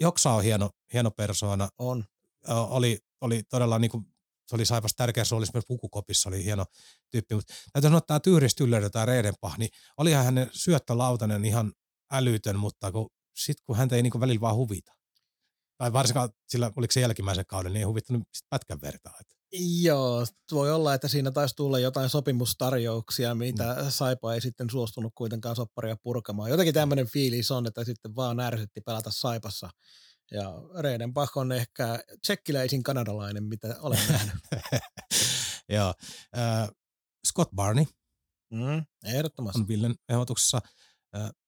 Joksa on hieno, hieno persoona. On. Oli, oli todella, niin kuin, se oli SaiPassa tärkeä, se oli myös pukukopissa, oli hieno tyyppi. Mutta täytyy sanoa, että tämä Tyyristyllöiden, tämä Redenbach, niin olihan hänen syöttölautanen ihan älytön, mutta kun, sit kun häntä ei niin kuin välillä vaan huvita. Tai varsinkaan sillä, oliko se jälkimmäisen kauden, niin ei huvittanut pätkän vertaa. Joo, voi olla, että siinä taisi tulla jotain sopimustarjouksia, mitä mm. SaiPa ei sitten suostunut kuitenkaan sopparia purkamaan. Jotenkin tämmöinen fiilis on, että sitten vaan ärsytti pelata SaiPassa. Ja Redenbach on ehkä tsekkiläisin kanadalainen, mitä olen nähnyt. Joo. Äh, Scott Barney. Mm, ehdottomasti. On Villen ehdotuksessa.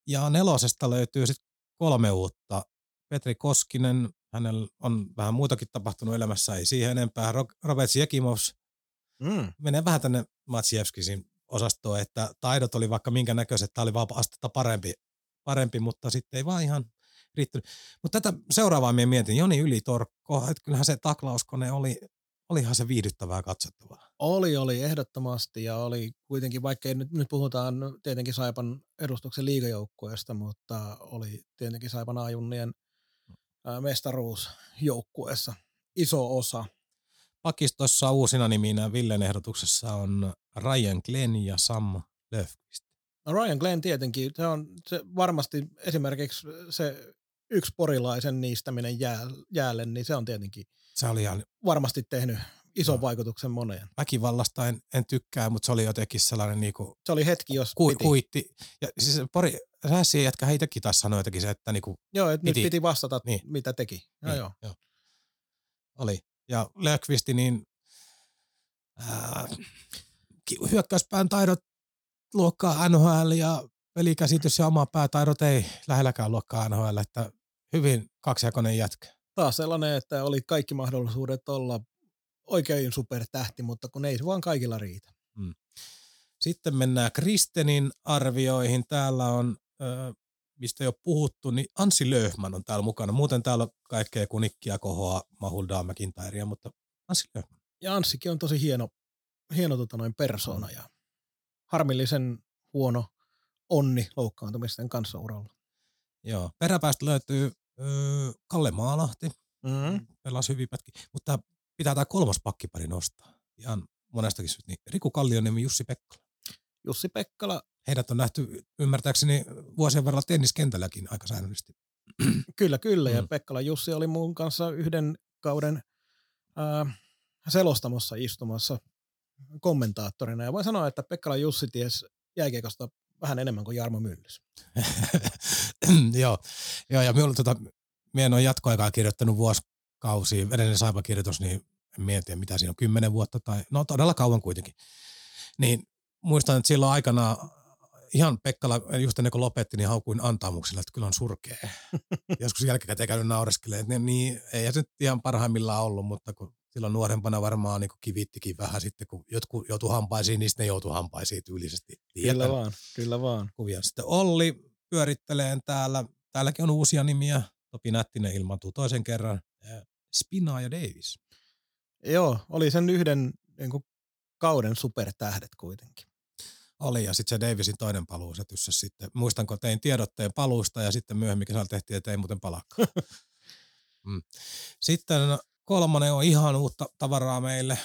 Ja nelosesta löytyy sitten kolme uutta. Petri Koskinen, hänellä on vähän muutakin tapahtunut elämässä, ei siihen enempää. Robert Jekimovs mm. menee vähän tänne Matsievskisin osastoon, että taidot oli vaikka minkä näköiset, tämä oli vaan astetta parempi, parempi, mutta sitten ei vaan ihan riittänyt. Mutta tätä seuraavaa minä mietin, Joni Ylitorkko, että kyllähän se taklauskone oli, olihan se viihdyttävää katsottavaa. Oli, oli ehdottomasti ja oli kuitenkin, vaikka nyt, nyt puhutaan tietenkin SaiPan edustuksen liigajoukkueesta, mutta oli tietenkin SaiPan ajunnien mestaruusjoukkueessa iso osa. Pakistossa uusina niminä Villen ehdotuksessa on Ryan Glenn ja Sam Löfqvist. No Ryan Glenn tietenkin, se on se varmasti esimerkiksi se yksi porilaisen niistäminen jää, jäälle, niin se on tietenkin se oli ihan varmasti tehnyt ison no. vaikutuksen moneen. Väkivallasta en, en tykkää, mutta se oli jotenkin sellainen niinku se oli hetki, jos ku, piti. Kuitti. Ja siis pori Rässiä jätkä heitäkin taas sanoi jotenkin se, että niinku joo, että piti. nyt piti vastata, niin. mitä teki. No, niin, joo. joo. Oli. Ja Löfqvist, niin ää, hyökkäyspään taidot luokkaa N H L ja pelikäsitys ja oma päätaidot ei lähelläkään luokkaa N H L, että hyvin kaksijakoinen jätkä. Taas sellainen, että oli kaikki mahdollisuudet olla oikein supertähti, mutta kun ei se vaan kaikilla riitä. Hmm. Sitten mennään Kristenin arvioihin. Täällä on, mistä ei ole puhuttu, niin Anssi Löfman on täällä mukana. Muuten täällä on kaikkea Kunikkia, Kohoa, Machuldaa, McIntyrea, mutta Anssi Löfman. Ja Anssikin on tosi hieno, hieno tota noin persoona ja harmillisen huono onni loukkaantumisten kanssa uralla. Joo, peräpäästä löytyy ö, Kalle Maalahti. Mm-hmm. Pelasi hyvin pätki, mutta pitää tämä kolmas pakkipari nostaa. Ihan monestakin syyt. Niin Riku Kallioniemi, Jussi Pekkala. Jussi Pekkala. Heidät on nähty ymmärtääkseni vuosien varrella tenniskentälläkin aika säännöllisesti. Kyllä, kyllä. Mm. Ja Pekkala Jussi oli mun kanssa yhden kauden äh, selostamossa istumassa kommentaattorina. Ja voin sanoa, että Pekkala Jussi ties jääkiekosta vähän enemmän kuin Jarmo Myllys. Joo. Joo, ja minulla tota, minä en ole jatkoaikaa kirjoittanut vuosikausia. Edellinen SaiPa-kirjoitus, niin en mietiä, mitä siinä on, kymmenen vuotta tai, no todella kauan kuitenkin. Niin muistan, että silloin aikana ihan Pekkala, just ennen kuin lopetti, niin haukuin antaamuksilla, että kyllä on surkea. Joskus jälkikäteen käynyt naureskelemaan, että niin, ei se nyt ihan parhaimmillaan ollut, mutta kun silloin nuorempana varmaan niin kivittikin vähän sitten, kun jotkut joutuu hampaisiin, niin sitten ne joutuu hampaisiin tyylisesti. Kyllä vaan, kyllä vaan. Kuvia. Sitten Olli pyörittelee täällä. Täälläkin on uusia nimiä. Topi Nättinen ilmaantuu toisen kerran. Spinaa ja Davis. Joo, oli sen yhden niin kuin kauden supertähdet kuitenkin. Oli, ja sitten se Davisin toinen paluu, se tyssäs sitten. Muistanko, tein tiedotteen paluusta, ja sitten myöhemmin kesällä tehtiin, että ei muuten palaakaan. mm. Sitten kolmannen on ihan uutta tavaraa meille.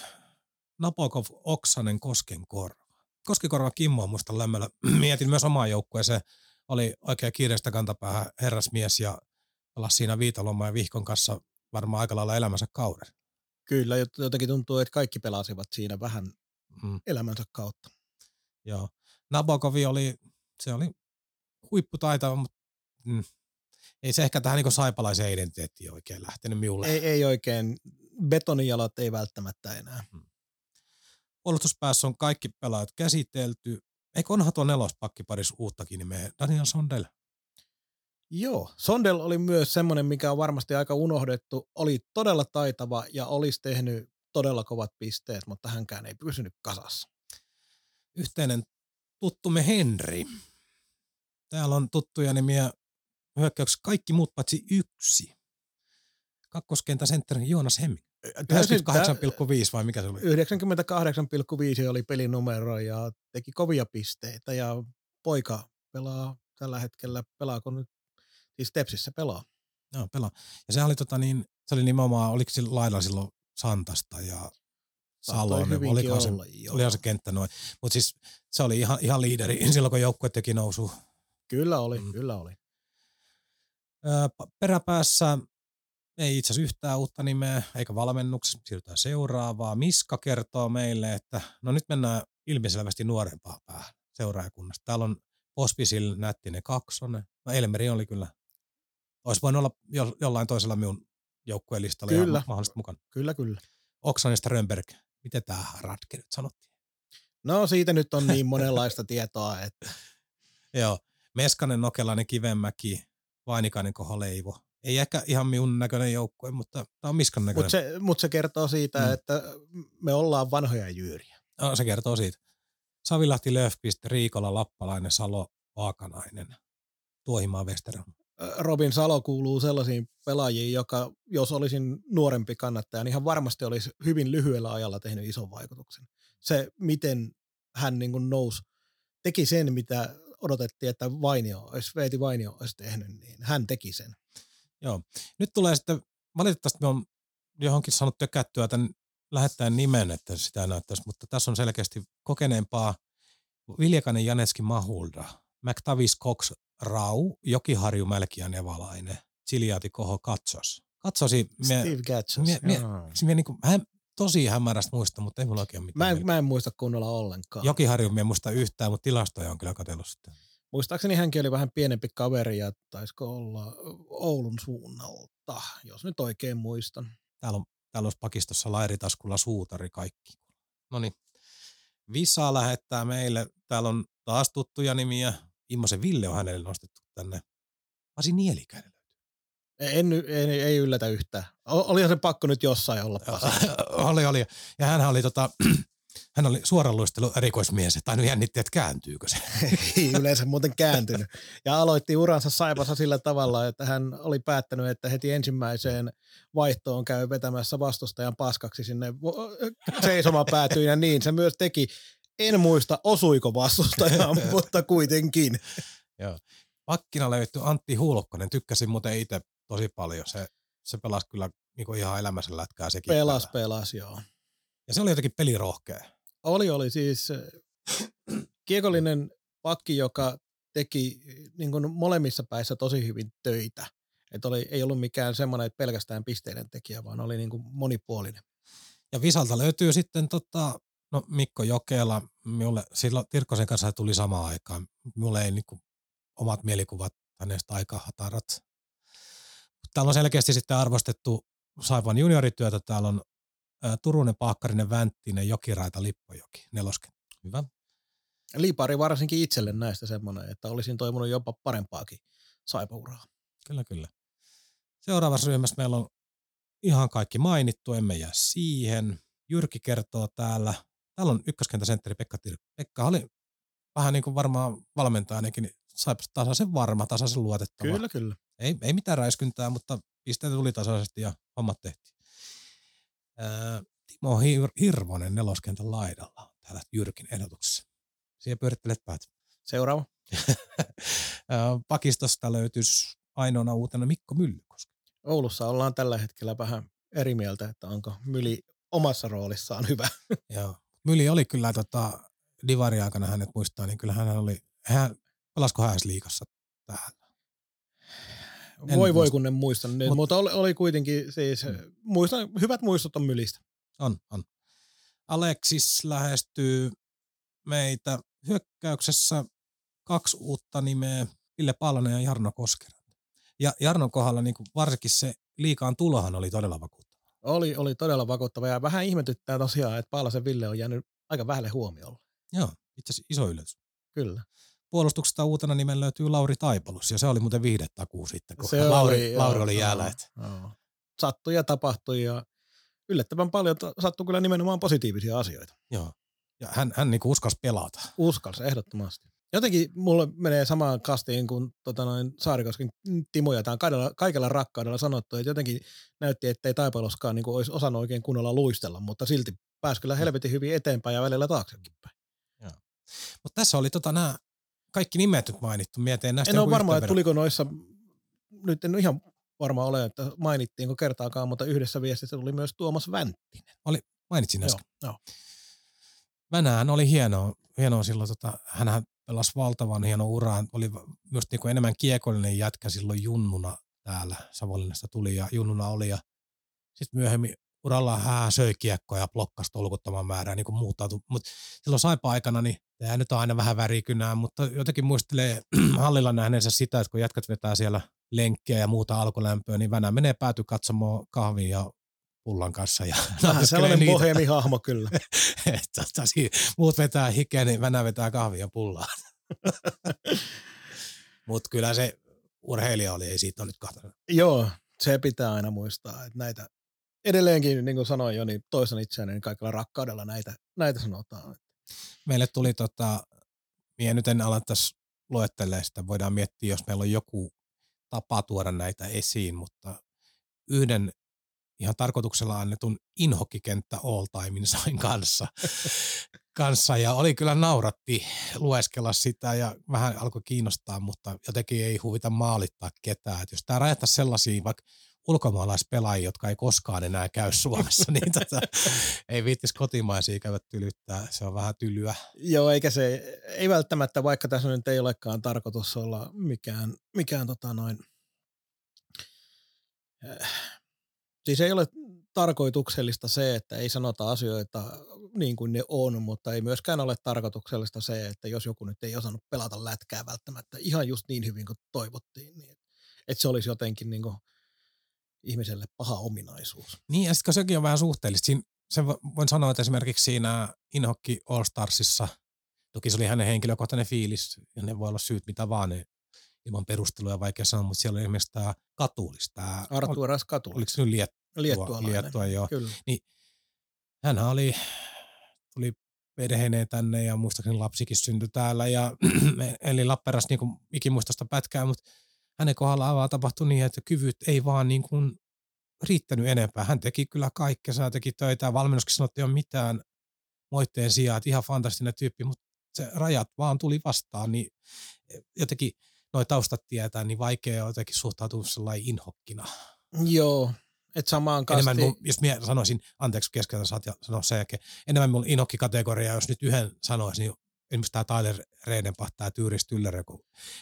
Nabokov, Oksanen, Koskenkorva. Koskenkorva Kimmo on musta lämmöllä. Mietin myös omaan joukkueeseen. Oli oikein kiireistä kantapäähän herrasmies, ja palasi siinä Viitalomaan ja Vihkon kanssa varmaan aika lailla elämänsä kauden. Kyllä, jotenkin tuntuu, että kaikki pelasivat siinä vähän mm. elämänsä kautta. Joo. Nabokovi oli, se oli huipputaitava, mutta mm, ei se ehkä tähän niin saipalaisen identiteettiin oikein lähtenyt minulle. Ei, ei oikein, betonijalat ei välttämättä enää. Hmm. Puolustuspäässä on kaikki pelaajat käsitelty. Eikö onhan tuo nelospakkiparissa uuttakin nimeä? Daniel Sondel. Joo, Sondel oli myös semmoinen, mikä on varmasti aika unohdettu. Oli todella taitava ja olisi tehnyt todella kovat pisteet, mutta hänkään ei pysynyt kasassa. Yhteinen tuttumme Henri. Täällä on tuttuja nimiä hyökkäyksessä kaikki muut paitsi yksi. Kakkoskentäsentteri Joonas Hemming. yhdeksänkymmentäkahdeksan pilkku viisi vai mikä se oli? yhdeksänkymmentäkahdeksan pilkku viisi oli pelinumero ja teki kovia pisteitä ja poika pelaa tällä hetkellä, pelaako nyt, siis Tepsissä pelaa. Joo, pelaa. Ja se oli, tota niin, se oli nimenomaan, oliko sillä lailla silloin Santasta ja Salonen, olikohan se, olihan se kenttä noin. Mutta siis se oli ihan, ihan liideri silloin, kun joukkue teki nousu. Kyllä oli, mm. kyllä oli. Peräpäässä ei itse asiassa yhtään uutta nimeä, eikä valmennuksessa, siirrytään seuraavaa. Miska kertoo meille, että no nyt mennään ilmiselvästi nuorempaa päähän seuraajakunnasta. Täällä on Pospisil Nättinen kaksonen. No Elmeri oli kyllä, olisi voinut olla jo, jollain toisella minun joukkueen listalla ja mahdollisesti mukana. Kyllä, kyllä. Oksanista Rönnberg, miten tämä Radke nyt sanottiin? No siitä nyt on niin monenlaista tietoa, että. Joo, Meskanen, Nokelainen, Kivenmäki, Vainikainen, Koholeivo. Ei ehkä ihan minun näköinen joukkue, mutta tämä on Miskan näköinen. Mutta se, mut se kertoo siitä, mm. että me ollaan vanhoja jyyriä. No, se kertoo siitä. Savilahti, Löfqvist, Riikola, Lappalainen, Salo, Vaakanainen, Tuohimaa, Westerholm. Robin Salo kuuluu sellaisiin pelaajiin, joka jos olisin nuorempi kannattaja, niin ihan varmasti olisi hyvin lyhyellä ajalla tehnyt ison vaikutuksen. Se, miten hän niin kuin nousi, teki sen, mitä odotettiin, että Vainio olisi, Veeti Vainio olisi tehnyt, niin hän teki sen. Joo. Nyt tulee sitten, valitettavasti me on johonkin saanut tökättyä tämän lähettäjän nimen, että sitä näyttäisi, mutta tässä on selkeästi kokeneempaa Viljakainen, Janecký, Machulda, McTavish, Cox, Rau, Jokiharju, Mälki ja Nevalainen, Chiliati, Koho, Katsos. Katsosi, mie, Steve Katsos. Mie, mie, mie, niin kuin, hän, tosi hämärästä muista, mutta ei mulla oikein mitään. Mä en, mä en muista kunnolla ollenkaan. Jokiharju mie en muista yhtään, mutta tilastoja on kyllä katsellut sitten. Muistaakseni hänkin oli vähän pienempi kaveri ja taisiko olla Oulun suunnalta, jos nyt oikein muistan. Täällä on, täällä olisi pakistossa Lairitaskulla Suutari kaikki. Noniin. Visa lähettää meille. Täällä on taas tuttuja nimiä. Immosen Ville on hänelle nostettu tänne. Pasi Nielikäinen löytyy. En, en, ei yllätä yhtään. Olihan se pakko nyt jossain olla Pasi. oli, oli. Ja hänhän oli tota... Hän oli suoranluistelun erikoismies, että aina jännitti, että kääntyykö se. Ei yleensä muuten kääntynyt. Ja aloitti uransa Saipassa sillä tavalla, että hän oli päättänyt, että heti ensimmäiseen vaihtoon käy vetämässä vastustajan paskaksi sinne seisomaan päätyyn. Ja niin se myös teki. En muista, osuiko vastustajaan, mutta kuitenkin. Joo. Pakkina löytyi Antti Huulokkonen. Tykkäsin muuten itse tosi paljon. Se, se pelasi kyllä niin kuin ihan elämänsä lätkää sekin. Pelas, päällä. pelas, joo. Ja se oli jotenkin pelirohkea. Oli, oli siis kiekollinen pakki, joka teki niin kuin molemmissa päissä tosi hyvin töitä. Et oli, ei ollut mikään semmoinen, että pelkästään pisteiden tekijä, vaan oli niin kuin monipuolinen. Ja Visalta löytyy sitten tota, no Mikko Jokela, minulle, silloin Tirkkosen kanssa tuli samaan aikaan. Minulle ei niin kuin omat mielikuvat hänestä aika hatarat. Täällä on selkeästi sitten arvostettu Saipan juniorityötä, täällä on Turunen, Paakkarinen, Vänttinen, Jokiraita, Lippojoki, nelosken. Hyvä. Lipari varsinkin itselle näistä semmoinen, että olisin toivonut jopa parempaakin Saipa-uraa. Kyllä, kyllä. Seuraavassa ryhmässä meillä on ihan kaikki mainittu, emme jää siihen. Jyrki kertoo täällä, täällä on ykköskentäsentteri Pekka Tirkkonen. Pekka oli vähän niin kuin varmaan valmentaa ainakin, Saipasta tasaisen varma, tasaisen luotettava. Kyllä, kyllä. Ei, ei mitään räiskyntää, mutta pisteitä tuli tasaisesti ja hommat tehtiin. Timo Hirvonen neloskentän laidalla on täällä Jyrkin ehdotuksessa. Siihen pyörittelet päät. Seuraava. Pakistosta löytyisi ainoana uutena Mikko Myllykoski. Oulussa ollaan tällä hetkellä vähän eri mieltä, että onko Myli omassa roolissaan hyvä. Joo. Myli oli kyllä tota, divari aikana hänet muistaa, niin kyllä hän oli, hän, pelasko hän liigassa täällä? En voi voi kun en muista nyt, mutta, mutta oli, oli kuitenkin siis, mm. muistan, hyvät muistot on Mylistä. On, on. Aleksis lähestyy meitä hyökkäyksessä kaksi uutta nimeä, Ville Pallanen ja Jarno Koskeranta. Ja Jarnon kohdalla niin kuin varsinkin se liikaan tulohan oli todella vakuuttava. Oli, oli todella vakuuttava ja vähän ihmetyttää tosiaan, että Pallasen Ville on jäänyt aika vähälle huomiolle. Joo, itse asiassa iso ylös. Kyllä. Puolustuksesta uutena nimen löytyy Lauri Taipalus ja se oli muuten viihdetakuu sitten, kun se Lauri oli, Lauri joo, oli jäällä. Joo. Sattui ja tapahtui ja yllättävän paljon sattui kyllä nimenomaan positiivisia asioita. Joo. Ja hän, hän niinku uskalsi pelata. Uskalsi, ehdottomasti. Jotenkin mulle menee samaan kastiin kuin tota noin Saarikosken Timo, ja tämä kaikella, kaikella rakkaudella sanottu, että jotenkin näytti, ettei Taipaloskaan niinku olisi osannut oikein kunnolla luistella, mutta silti pääsi kyllä helvetin hyvin eteenpäin ja välillä taaksekin päin. Joo. Mutta tässä oli tota nämä kaikki nimet nyt mainittu. Mietin näistä en ole varma, että tuliko noissa, nyt en ihan varma ole, että mainittiinko kertaakaan, mutta yhdessä viestissä tuli myös Tuomas Vänttinen. Oli, mainitsin äsken. Joo, joo. Vänään oli hienoa, hienoa silloin, tota, hänhän pelasi valtavan hieno uraan, oli myös niinku enemmän kiekollinen jätkä silloin junnuna täällä, Savonlinnasta tuli ja junnuna oli ja sitten myöhemmin uralla hän söi kiekkoa ja blokkasi tolkuttoman määrää, niin kuin muuttautui, mutta silloin SaiPan aikana, niin tämä nyt on aina vähän värikynää, mutta jotenkin muistelee hallilla nähneensä sitä, että kun jätkät vetää siellä lenkkiä ja muuta alkulämpöä, niin Vänä menee pääty katsomaan kahvin ja pullan kanssa. Ja vähän sellainen boheemihahmo kyllä. Tota, muut vetää hikeä, niin Vänä vetää kahvin ja pullaan. Mutta kyllä se urheilija oli, ei siitä ole nyt kahtana. Joo, se pitää aina muistaa, että näitä edelleenkin, niin kuin sanoin jo, niin toisen itseäni niin kaikilla rakkaudella näitä, näitä sanotaan. Meille tuli, tota, minä nyt en ala tässä luettelemaan sitä, voidaan miettiä, jos meillä on joku tapa tuoda näitä esiin, mutta yhden ihan tarkoituksella annetun inhokkikenttä all timein sain kanssa, kanssa ja oli kyllä nauratti lueskella sitä ja vähän alkoi kiinnostaa, mutta jotenkin ei huvita maalittaa ketään. Et jos tämä rajattaisi sellaisia vaikka ulkomaalaispelaajia, jotka ei koskaan enää käy Suomessa, niin tätä ei viittisi kotimaisia käydä tylyttää. Se on vähän tylyä. Joo, eikä se, ei välttämättä, vaikka tässä nyt ei olekaan tarkoitus olla mikään, mikään tota noin, siis ei ole tarkoituksellista se, että ei sanota asioita niin kuin ne on, mutta ei myöskään ole tarkoituksellista se, että jos joku nyt ei osannut pelata lätkää välttämättä ihan just niin hyvin kuin toivottiin, niin että se olisi jotenkin niin kuin ihmiselle paha ominaisuus. Niin, ja sitten sekin on vähän suhteellista. Siin, sen voin sanoa, että esimerkiksi siinä Inhokki All Starsissa, toki se oli hänen henkilökohtainen fiilis, ja ne voi olla syyt mitä vaan, ne ilman perusteluja vaikea sanoa, mutta siellä oli esimerkiksi tämä Katulis. Tämä, Arturas Katulis. Oliko se nyt Liettua? Liettualainen. Liettua, joo. Kyllä. Niin, hänhän oli, tuli perheineen tänne, ja muistaakseni lapsikin syntyi täällä, ja eli Lappeenrannassa niin kuin ikimuistosta pätkää, mutta hänen kohdalla avaa tapahtui niin, että kyvyt ei vaan niin kuin riittänyt enempää. Hän teki kyllä kaikkea, hän teki töitä. Valmennuskin sanoi, että ei ole mitään moitteen sijaan, että ihan fantastinen tyyppi, mutta se rajat vaan tuli vastaan. Niin jotenkin noi taustat tietää, niin vaikea jotenkin suhtautua sellainen inhokkina. Joo, että samaan kastiin. Enemmän mun, jos minä sanoisin, anteeksi keskeltä saat sanoa sen jälkeen, enemmän minulla inhokkikategoria, jos nyt yhden sanoisin, niin esimerkiksi tämä Tyler Redenbach, tämä Tyyris Tyllerö, kun,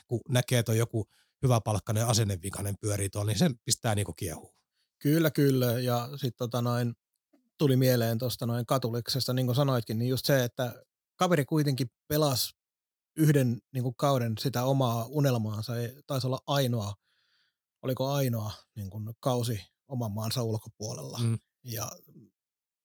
kun näkee, että on joku hyvä palkkainen asennevikainen pyörii tuolla, niin se pistää niinku kiehuun. Kyllä, kyllä. Ja sitten tota noin, tuli mieleen tuosta noin Katuliksesta, niin kuin sanoitkin, niin just se, että kaveri kuitenkin pelasi yhden niin kuin kauden sitä omaa unelmaansa. Ei, taisi olla ainoa, oliko ainoa niin kuin kausi oman maansa ulkopuolella. Mm. Ja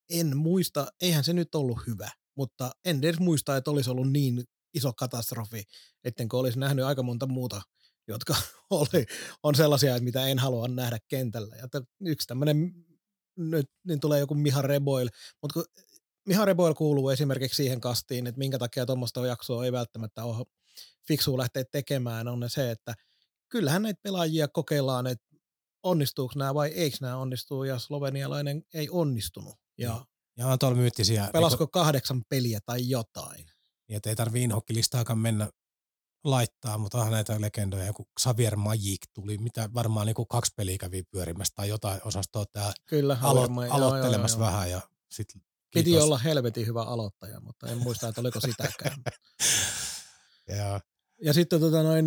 en muista, eihän se nyt ollut hyvä, mutta en edes muista, että olisi ollut niin iso katastrofi, ettenkö olisi nähnyt aika monta muuta, jotka oli, on sellaisia, että mitä en halua nähdä kentällä. Ja yksi tämmöinen, nyt niin tulee joku Miha Reboil, mutta Miha Reboil kuuluu esimerkiksi siihen kastiin, että minkä takia tuommoista jaksoa ei välttämättä ole fiksua lähteä tekemään, on se, että kyllähän näitä pelaajia kokeillaan, että onnistuuko nämä vai eikö nämä onnistuu, ja slovenialainen ei onnistunut. Ja, ja on tuolla myyttisiä. Pelasko niin, kahdeksan peliä tai jotain. Ja ei tarvitse inhokkilistaakaan mennä laittaa, mutta onhan näitä legendoja, joku Xavier Majik tuli, mitä varmaan niin kuin kaksi peliä kävi pyörimässä tai jotain osastoa tää alo- aloittelemassa joo, joo, vähän. Ja sit piti olla helvetin hyvä aloittaja, mutta en muista, että oliko sitäkään. ja ja sitten tota noin,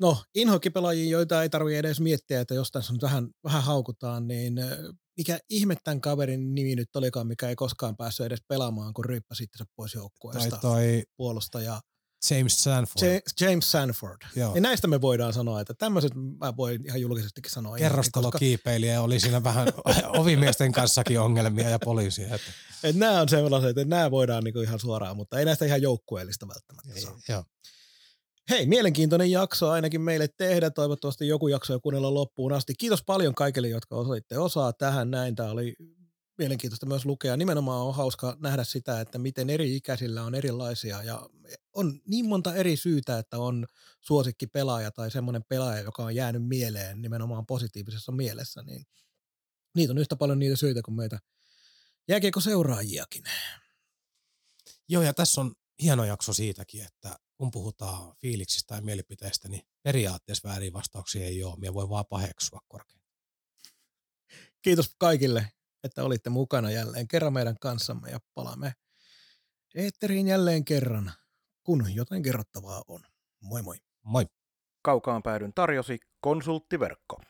no inhokkipelaajia, joita ei tarvitse edes miettiä, että jos tässä nyt vähän, vähän haukutaan, niin mikä ihme tämän kaverin nimi nyt olikaan, mikä ei koskaan päässyt edes pelaamaan, kun ryyppäsitte se pois joukkueesta puolustaja. James Sanford. Ja, James Sanford. Joo. Ja näistä me voidaan sanoa, että tämmöiset mä voin ihan julkisestikin sanoa. Kerrostalokiipeilijä koska... oli siinä vähän ovimiesten kanssakin ongelmia ja poliisia. Että... Et nämä on sellaiset, että nämä voidaan niinku ihan suoraan, mutta ei näistä ihan joukkueellista välttämättä ei, joo. Hei, mielenkiintoinen jakso ainakin meille tehdä. Toivottavasti joku jakso jo kuunnella loppuun asti. Kiitos paljon kaikille, jotka osoitte osaa tähän näin. Tämä oli mielenkiintoista myös lukea. Nimenomaan on hauska nähdä sitä, että miten eri ikäisillä on erilaisia ja on niin monta eri syytä, että on suosikkipelaaja tai semmoinen pelaaja, joka on jäänyt mieleen nimenomaan positiivisessa mielessä. Niin niitä on yhtä paljon niitä syitä kuin meitä jääkiekkoseuraajiakin. Joo, ja tässä on hieno jakso siitäkin, että kun puhutaan fiiliksistä ja mielipiteistä, niin periaatteessa väärin vastauksia ei ole. Minä voi vaan paheksua korkein. Kiitos kaikille, että olitte mukana jälleen kerran meidän kanssamme ja palaamme eetteriin jälleen kerran, kun jotain kerrottavaa on. Moi moi. Moi. Kaukaan päädyn tarjosi konsulttiverkko.